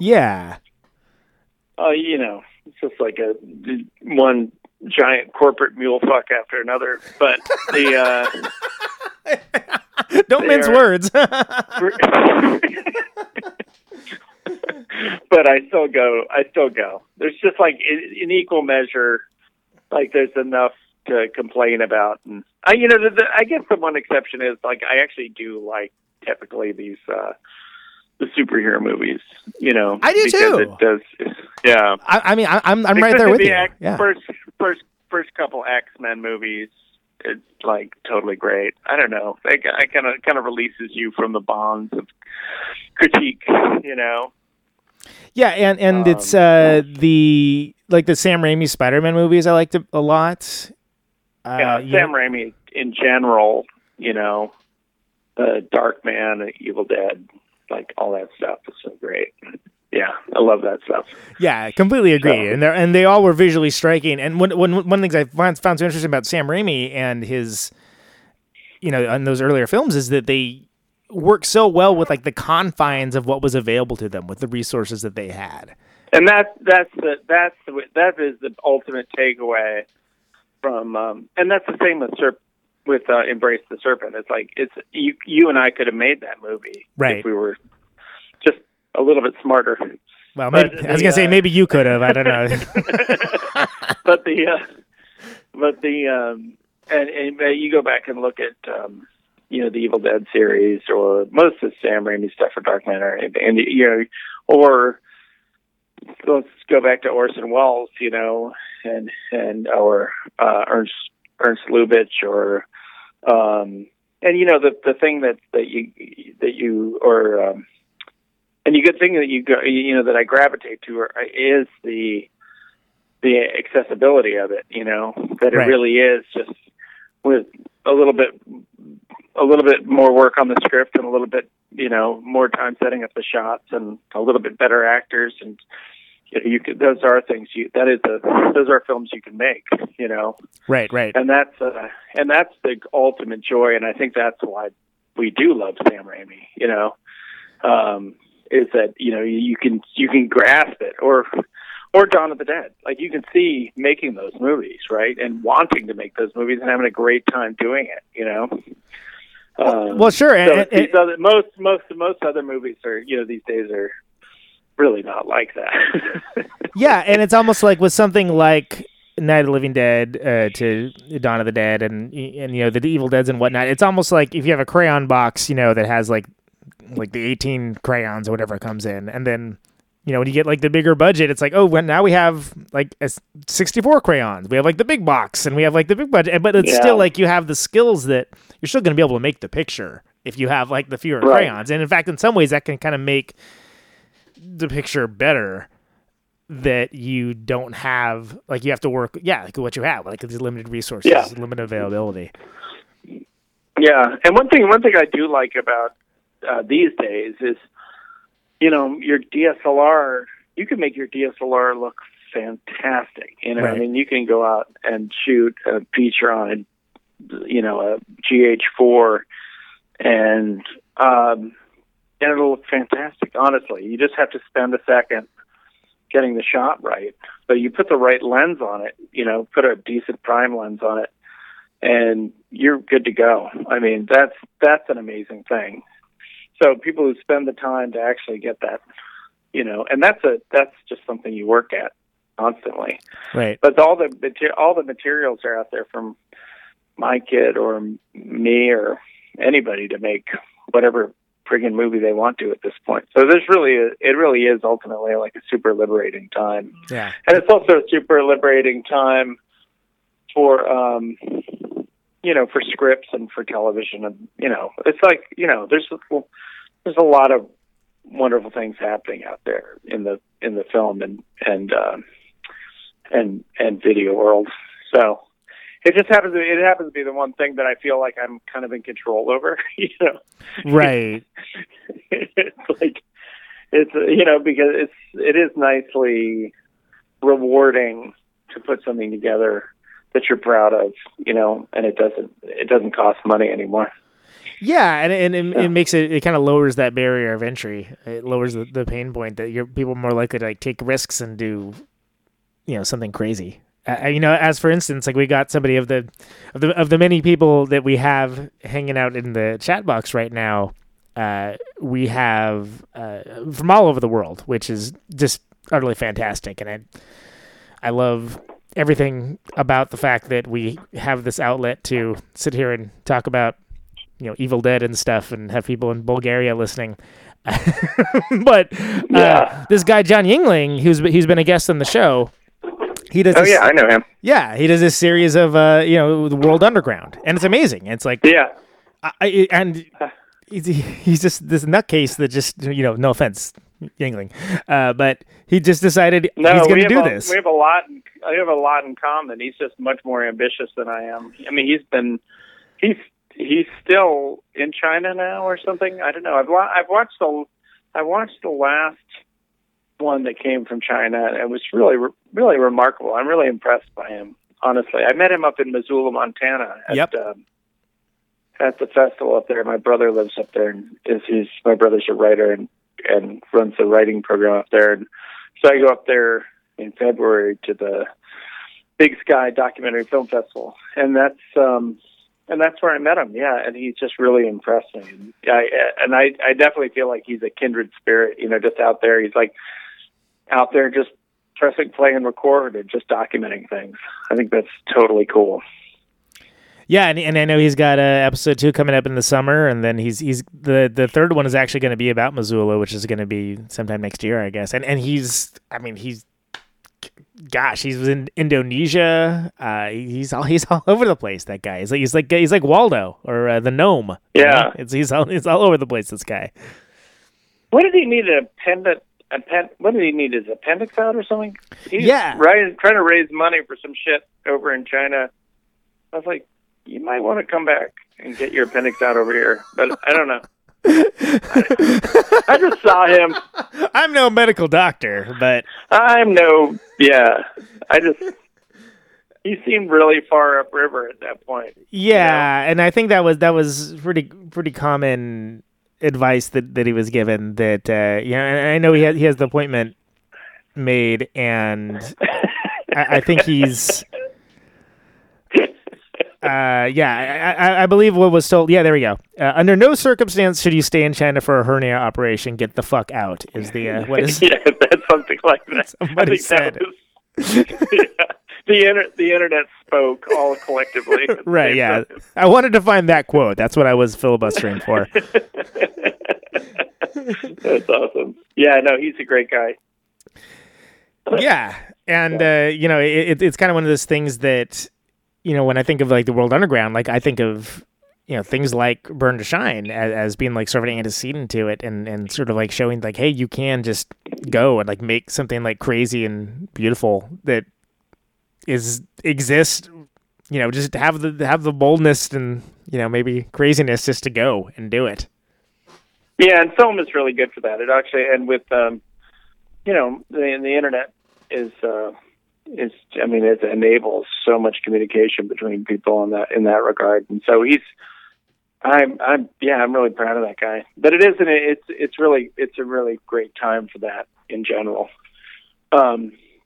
it's just like a one giant corporate mule fuck after another, but the don't mince words. But I still go. There's just like in equal measure, like there's enough to complain about, and I guess the one exception is like I actually do like typically these the superhero movies, I do too. It does, yeah. I mean, I'm right there with you. Yeah. First couple X-Men movies, it's like totally great. I don't know. It kind of releases you from the bonds of critique, Yeah, and it's the Sam Raimi Spider-Man movies I liked a lot. Sam Raimi in general, Darkman, Evil Dead. Like all that stuff is so great. Yeah, I love that stuff. Yeah, I completely agree. So, and they all were visually striking. And one of the things I found so interesting about Sam Raimi and his, on those earlier films is that they work so well with like the confines of what was available to them with the resources that they had. And that is the ultimate takeaway from, and that's the same with Embrace the Serpent. It's like it's you and I could have made that movie, right, if we were just a little bit smarter. Well, maybe you could have. I don't know. But you go back and look at the Evil Dead series or most of Sam Raimi's stuff for Darkman, or let's go back to Orson Welles, and Ernst Lubitsch, or the thing and the good thing that you go, that I gravitate to is the accessibility of it, that right. It really is just with a little bit more work on the script and a little bit more time setting up the shots and a little bit better actors and. Those are films you can make, Right. And that's the ultimate joy, and I think that's why we do love Sam Raimi, is that you can grasp it, or or Dawn of the Dead. Like, you can see making those movies, right? And wanting to make those movies and having a great time doing it, you know? Well, sure. So most other movies are, you know, these days are really not like that. Yeah, and it's almost like with something like Night of the Living Dead to Dawn of the Dead and you know, the Evil Deads and whatnot, it's almost like if you have a crayon box, you know, that has like the 18 crayons or whatever comes in, and then, you know, when you get like the bigger budget, it's like, oh, well, now we have like 64 crayons. We have like the big box and we have like the big budget, but it's still like you have the skills that you're still going to be able to make the picture if you have like the fewer crayons. And in fact, in some ways that can kind of make the picture better, that you don't have, like, you have to work, like what you have, like these limited resources, limited availability. Yeah. And one thing I do like about these days is, you know, your DSLR, you can make your DSLR look fantastic. You know, I mean, you can go out and shoot a feature on a, you know, a GH4 and it'll look fantastic. Honestly, you just have to spend a second getting the shot right. So you put the right lens on it, you know, put a decent prime lens on it, and you're good to go. I mean, that's an amazing thing. So people who spend the time to actually get that, you know, and that's just something you work at constantly. Right. But all the materials are out there from my kid or me or anybody to make whatever friggin' movie they want to at this point. So there's really, it really is ultimately like a super liberating time. Yeah. And it's also a super liberating time for, you know, for scripts and for television, and, you know, it's like, you know, there's a lot of wonderful things happening out there in the film and video world. So it happens to be the one thing that I feel like I'm kind of in control over, you know? Right. It's like, it's, you know, because it is nicely rewarding to put something together that you're proud of, you know, and it doesn't cost money anymore. Yeah, and it makes it kind of lowers that barrier of entry. It lowers the pain point that people are more likely to like take risks and do, you know, something crazy. You know, as for instance, like we got somebody of the many people that we have hanging out in the chat box right now. We have from all over the world, which is just utterly fantastic, and I love everything about the fact that we have this outlet to sit here and talk about, you know, Evil Dead and stuff, and have people in Bulgaria listening. But this guy, John Yingling, who's been a guest on the show, he does. I know him. Yeah. He does this series of, you know, the World Underground, and it's amazing. It's like, he's just this nutcase that just, you know, no offense, Yingling, but he just decided he's going to do this. I have a lot in common. He's just much more ambitious than I am. I mean, he's still in China now or something. I don't know. I watched the last one that came from China, and it was really, really remarkable. I'm really impressed by him. Honestly, I met him up in Missoula, Montana, at the festival up there. My brother lives up there, and my brother's a writer and runs the writing program up there. And so I go up there in February to the Big Sky Documentary Film Festival, and that's where I met him. Yeah, and he's just really impressed me. I definitely feel like he's a kindred spirit. You know, just out there, he's like out there just pressing play and record and just documenting things. I think that's totally cool. Yeah, and I know he's got episode 2 coming up in the summer, and then he's the third one is actually going to be about Missoula, which is going to be sometime next year, I guess. And he's. Gosh, he was in Indonesia. He's all over the place. That guy. He's like Waldo or the gnome. Yeah, you know? He's all over the place. This guy. What did he need an appendix? What did he need? His appendix out or something? Trying to raise money for some shit over in China. I was like, you might want to come back and get your appendix out over here, but I don't know. I just saw him. I'm no medical doctor, but he seemed really far upriver at that point. Yeah, you know? And I think that was pretty common advice that he was given. That you know, and I know he has the appointment made, and I think he's... I believe what was told. Yeah, there we go. Under no circumstance should you stay in China for a hernia operation. Get the fuck out is the what is? Yeah, that's something like that. Somebody said that was, yeah, the internet spoke all collectively. Right? Yeah, sentence. I wanted to find that quote. That's what I was filibustering for. That's awesome. Yeah, no, he's a great guy. Yeah, and you know, it's kind of one of those things that. You know, when I think of like the World Underground, like I think of, you know, things like Burn to Shine as being like sort of an antecedent to it and sort of like showing like, hey, you can just go and like make something like crazy and beautiful that exists, you know, just have the boldness and, you know, maybe craziness just to go and do it. Yeah. And film is really good for that. It actually, and with, you know, the internet is, I mean, it enables so much communication between people in that regard, and so I'm really proud of that guy. But it isn't. It's a really great time for that in general.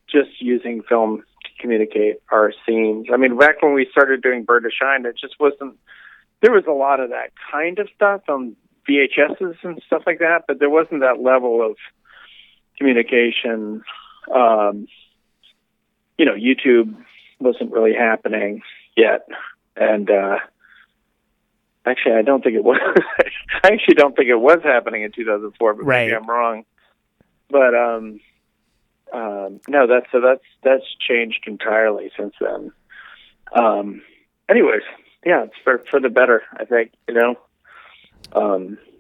Just using film to communicate our scenes. I mean, back when we started doing Bird of Shine, it just wasn't. There was a lot of that kind of stuff on VHSs and stuff like that, but there wasn't that level of communication. You know, YouTube wasn't really happening yet. And actually, I don't think it was. I actually don't think it was happening in 2004, but maybe I'm wrong. But no, that's changed entirely since then. Anyways, yeah, it's for the better, I think. You know,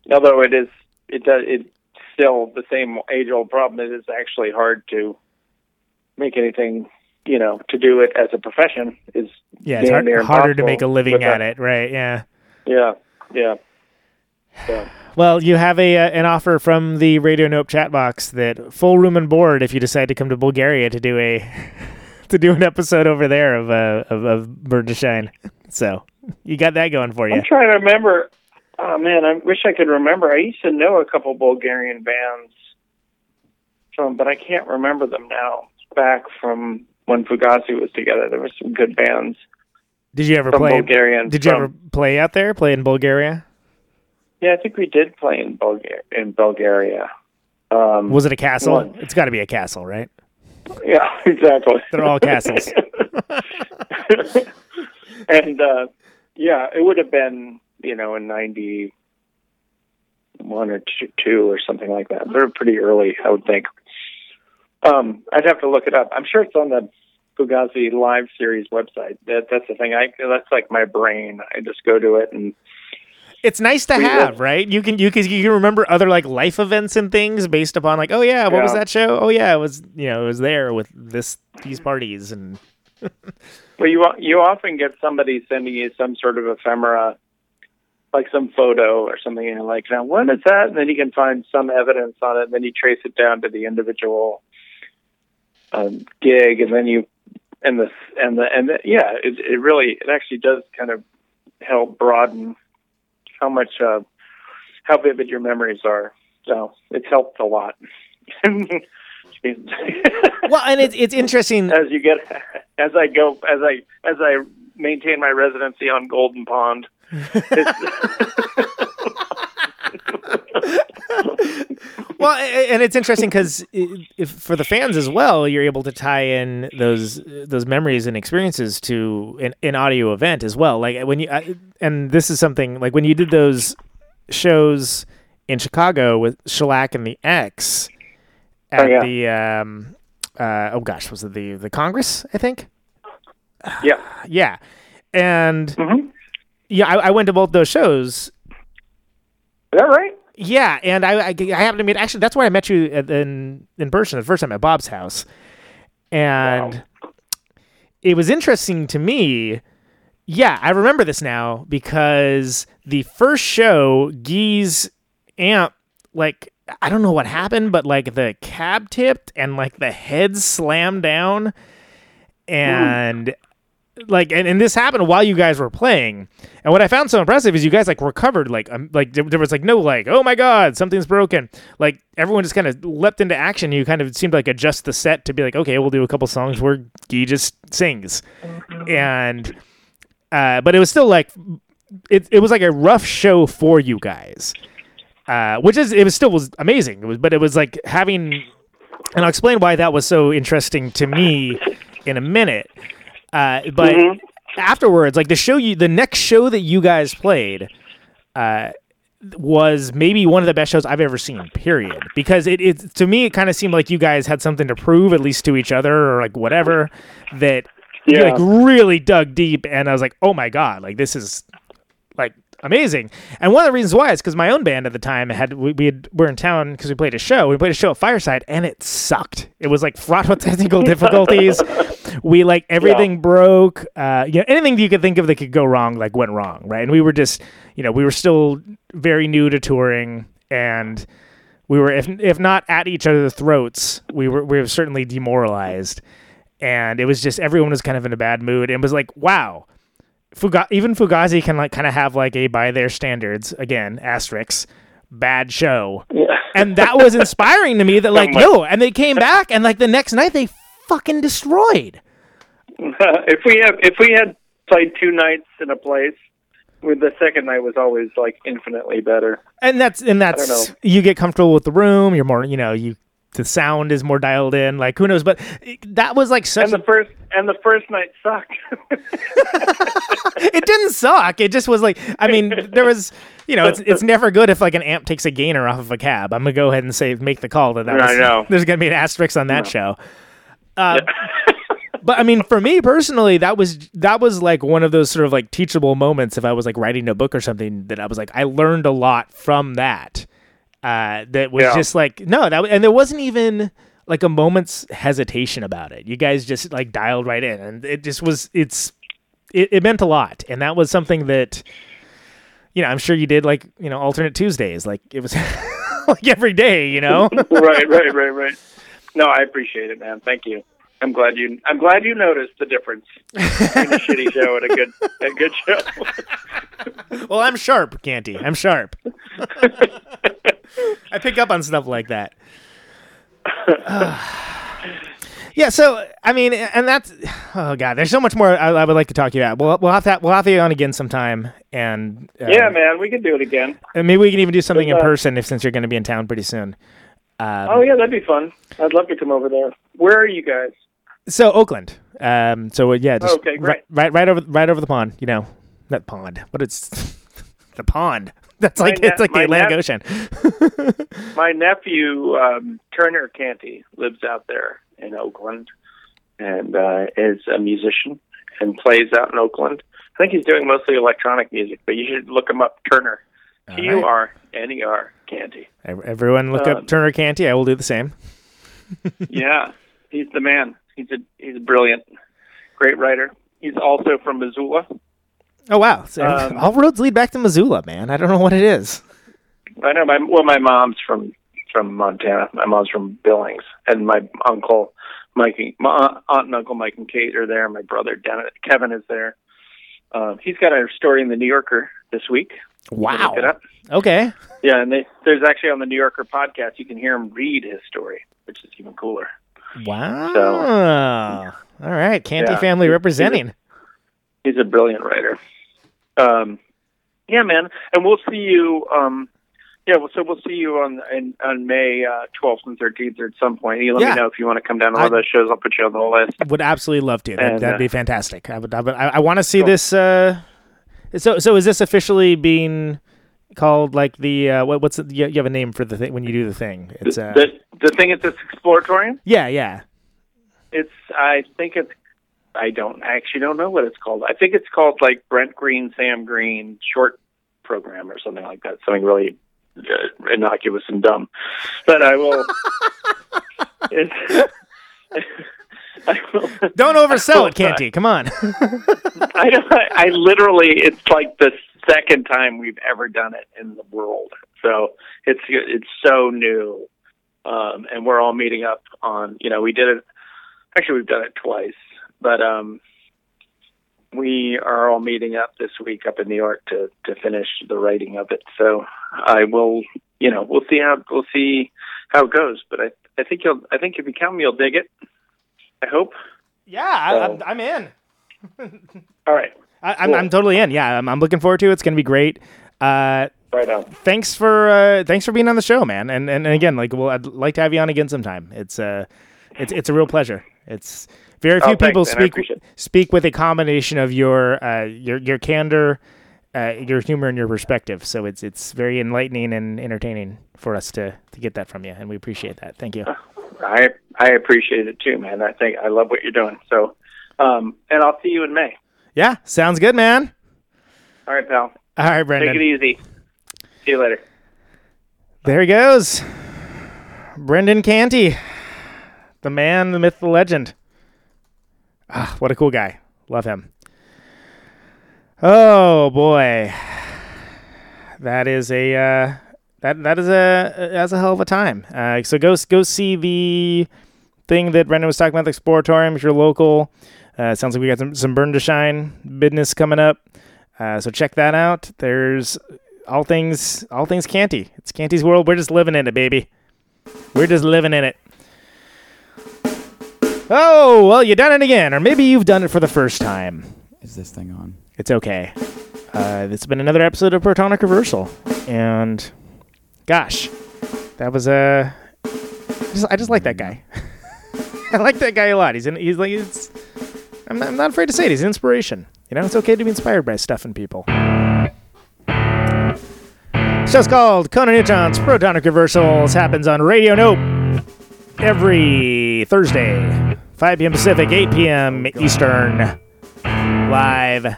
although it's still the same age-old problem. It is actually hard to make anything. You know, to do it as a profession is it's harder to make a living at it, right? Yeah. Well, you have an offer from the Radio Nope chat box that full room and board if you decide to come to Bulgaria to do an episode over there of Burn to Shine. So you got that going for you. I'm trying to remember. Oh man, I wish I could remember. I used to know a couple Bulgarian bands, but I can't remember them now. Back from when Fugazi was together, there were some good bands. Did you ever play? Did you ever play out there? Play in Bulgaria? Yeah, I think we did play in Bulgaria. Was it a castle? One. It's got to be a castle, right? Yeah, exactly. They're all castles. And yeah, it would have been in 91 or 2 or something like that. They're pretty early, I would think. I'd have to look it up. I'm sure it's on the Fugazi Live Series website. That's the thing. That's like my brain. I just go to it, and it's nice to have, right? You can remember other like life events and things based upon like, oh yeah, what was that show? Oh yeah, it was there with these parties and. Well, you often get somebody sending you some sort of ephemera, like some photo or something, and like, now what is that? And then you can find some evidence on it, and then you trace it down to the individual. Gig, and then it actually does kind of help broaden how vivid your memories are. So it's helped a lot. Well, and it's interesting as I maintain my residency on Golden Pond. Well, and it's interesting because for the fans as well, you're able to tie in those memories and experiences to an audio event as well. Like when and this is something like when you did those shows in Chicago with Shellac and the X at the was it the Congress? I think. Yeah, and I went to both those shows. Is that right? Yeah, and I happened to meet... Actually, that's where I met you in person the first time at Bob's house. And it was interesting to me. Yeah, I remember this now because the first show, Guy's amp, like, I don't know what happened, but, like, the cab tipped and, like, the head slammed down. And like, and this happened while you guys were playing. And what I found so impressive is you guys, like, recovered. Like there was, like, no, like, oh, my God, something's broken. Like, everyone just kind of leapt into action. You kind of seemed to, like, adjust the set to be like, okay, we'll do a couple songs where Guy just sings. And, but it was still, like, it was, like, a rough show for you guys. Which is, it was amazing. It was, like, having, and I'll explain why that was so interesting to me in a minute. But afterwards, like the next show that you guys played was maybe one of the best shows I've ever seen, period. Because it to me, it kind of seemed like you guys had something to prove, at least to each other or like whatever, that you like really dug deep. And I was like, oh my God, like this is like amazing. And one of the reasons why is because my own band at the time we were in town because we played a show. We played a show at Fireside and it sucked. It was like fraught with technical difficulties. We like everything broke, anything you could think of that could go wrong, like went wrong. Right. And we were just, we were still very new to touring and we were, if not at each other's throats, we were certainly demoralized. And it was just, everyone was kind of in a bad mood and was like, wow, even Fugazi can like kind of have like a by their standards again, asterisk, bad show. Yeah. And that was inspiring to me that like, and they came back and like the next night they fucking destroyed. If we had played two nights in a place, the second night was always like infinitely better. And that's you get comfortable with the room. You're more, the sound is more dialed in. Like who knows? But that was like such. And the first night sucked. It didn't suck. It just was like there was it's never good if like an amp takes a gainer off of a cab. I'm gonna go ahead and say make the call that was, I know there's gonna be an asterisk on that show. But I mean, for me personally, that was like one of those sort of like teachable moments. If I was like writing a book or something, that I was like, I learned a lot from that. That was just like and there wasn't even like a moment's hesitation about it. You guys just like dialed right in, and it just was. It meant a lot, and that was something that I'm sure you did like alternate Tuesdays, like it was like every day, right. No, I appreciate it, man. Thank you. I'm glad you noticed the difference between a shitty show and a good show. Well, I'm sharp, Canty. I'm sharp. I pick up on stuff like that. Yeah. So I mean, and that's there's so much more I would like to talk to you about. We'll have you on again sometime. And yeah, man, we can do it again. And maybe we can even do something in person since you're going to be in town pretty soon. That'd be fun. I'd love to come over there. Where are you guys? So Oakland. Just okay, great. Right over the pond. Not pond, but it's the pond. That's like it's like the Atlantic Ocean. My nephew Turner Canty lives out there in Oakland, and is a musician and plays out in Oakland. I think he's doing mostly electronic music, but you should look him up, Turner. Turner Canty. Everyone look up Turner Canty. I will do the same. Yeah, he's the man. He's a brilliant, great writer. He's also from Missoula. Oh, wow. So all roads lead back to Missoula, man. I don't know what it is. I know. My mom's from Montana. My mom's from Billings. And my aunt and uncle Mike and Kate are there. My brother Kevin is there. He's got a story in the New Yorker this week. Wow. Okay. Yeah, and there's actually on the New Yorker podcast, you can hear him read his story, which is even cooler. Wow. So, all right, Canty family representing. He's a brilliant writer. Yeah, man, and we'll see you. We'll see you on May 12th and 13th at some point. You let me know if you want to come down to one of those shows. I'll put you on the list. Would absolutely love to. That'd be fantastic. I want to see this. So is this officially being called like the what's it, you have a name for the thing when you do the thing? It's the thing at this Exploratorium. Yeah. I actually don't know what it's called. I think it's called like Brent Green, Sam Green short program or something like that. Something really innocuous and dumb. But I will. Don't oversell it, Canty. Come on. I literally, it's like the second time we've ever done it in the world. So it's so new. And we're all meeting up on, we did it. Actually, we've done it twice. But We are all meeting up this week up in New York to finish the writing of it. So I will, you know, we'll see how it goes. But I think if you come, you'll dig it. I hope. Yeah, so. I'm in. All right. Cool. I'm totally in. Yeah, I'm looking forward to it. It's going to be great. Right on. Thanks for being on the show, man. And again, like, I'd like to have you on again sometime. It's a real pleasure. It's very few people speak with a combination of your candor, your humor, and your perspective. So it's very enlightening and entertaining for us to get that from you, and we appreciate that. Thank you. I appreciate it too, man. I think I love what you're doing. So, and I'll see you in May. Yeah, sounds good, man. All right, pal. All right, Brendan. Take it easy. See you later. There he goes, Brendan Canty, the man, the myth, the legend. Ah, what a cool guy. Love him. Oh boy, that's a hell of a time. So go see the thing that Brendan was talking about, the Exploratorium, if you're local. Sounds like we got some Burn to Shine business coming up. So check that out. There's all things Canty. It's Canty's world. We're just living in it, baby. We're just living in it. Oh, well, you done it again, or maybe you've done it for the first time. Is this thing on? It's okay. It's been another episode of Protonic Reversal, and gosh, that was a. I just like that guy. I like that guy a lot. I'm not afraid to say it. He's an inspiration. You know, it's okay to be inspired by stuff and people. This show's called Conan Neutron's Protonic Reversals. Happens on Radio Nope every Thursday. 5 p.m. Pacific, 8 p.m. Eastern. Live.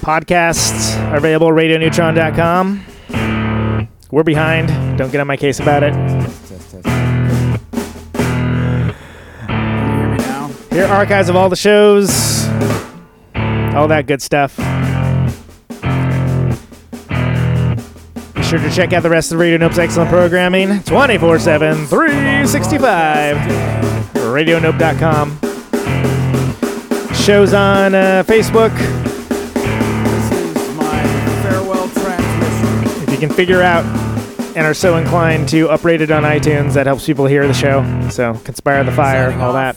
Podcasts are available at radioneutron.com. We're behind. Don't get on my case about it. Test. Can you hear me now? Here are archives of all the shows. All that good stuff. Be sure to check out the rest of Radio Nope's excellent programming 24/7, 365. RadioNope.com. Shows on Facebook. This is my farewell transmission. If you can figure out and are so inclined to uprate it on iTunes, that helps people hear the show. So conspire the fire, all that.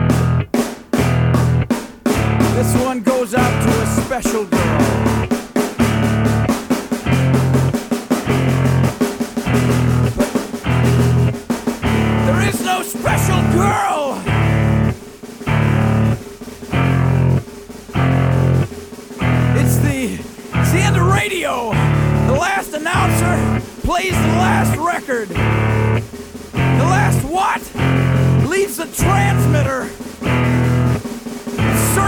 This one goes out to a special girl. But there is no special girl! It's the end of radio. The last announcer plays the last record. The last what? Leaves the transmitter.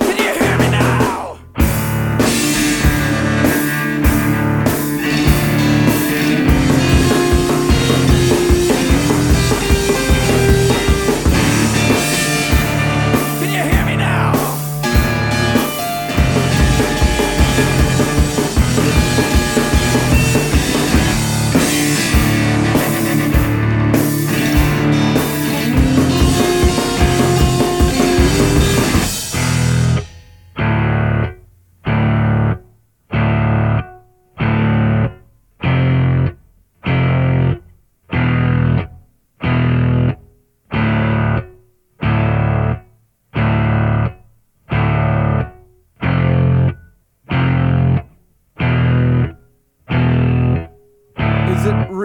Can you hear me now? Can you hear me now?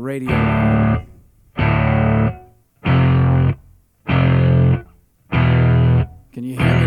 radio. Can you hear me now?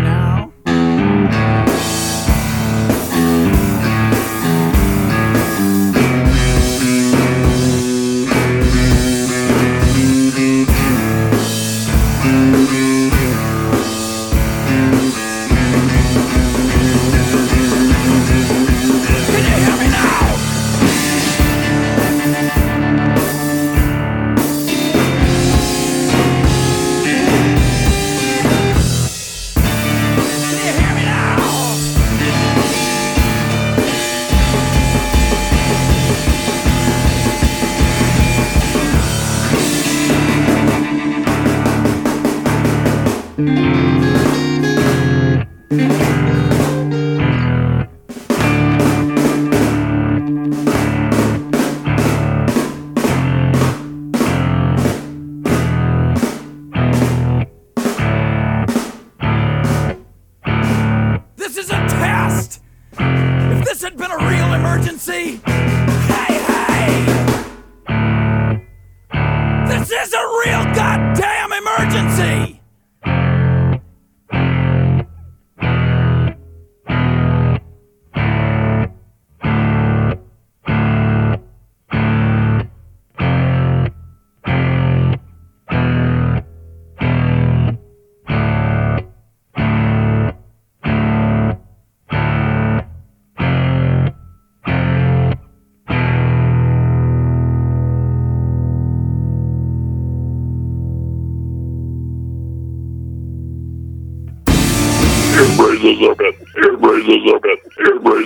Embrace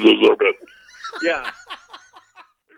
the Serpent. Yeah.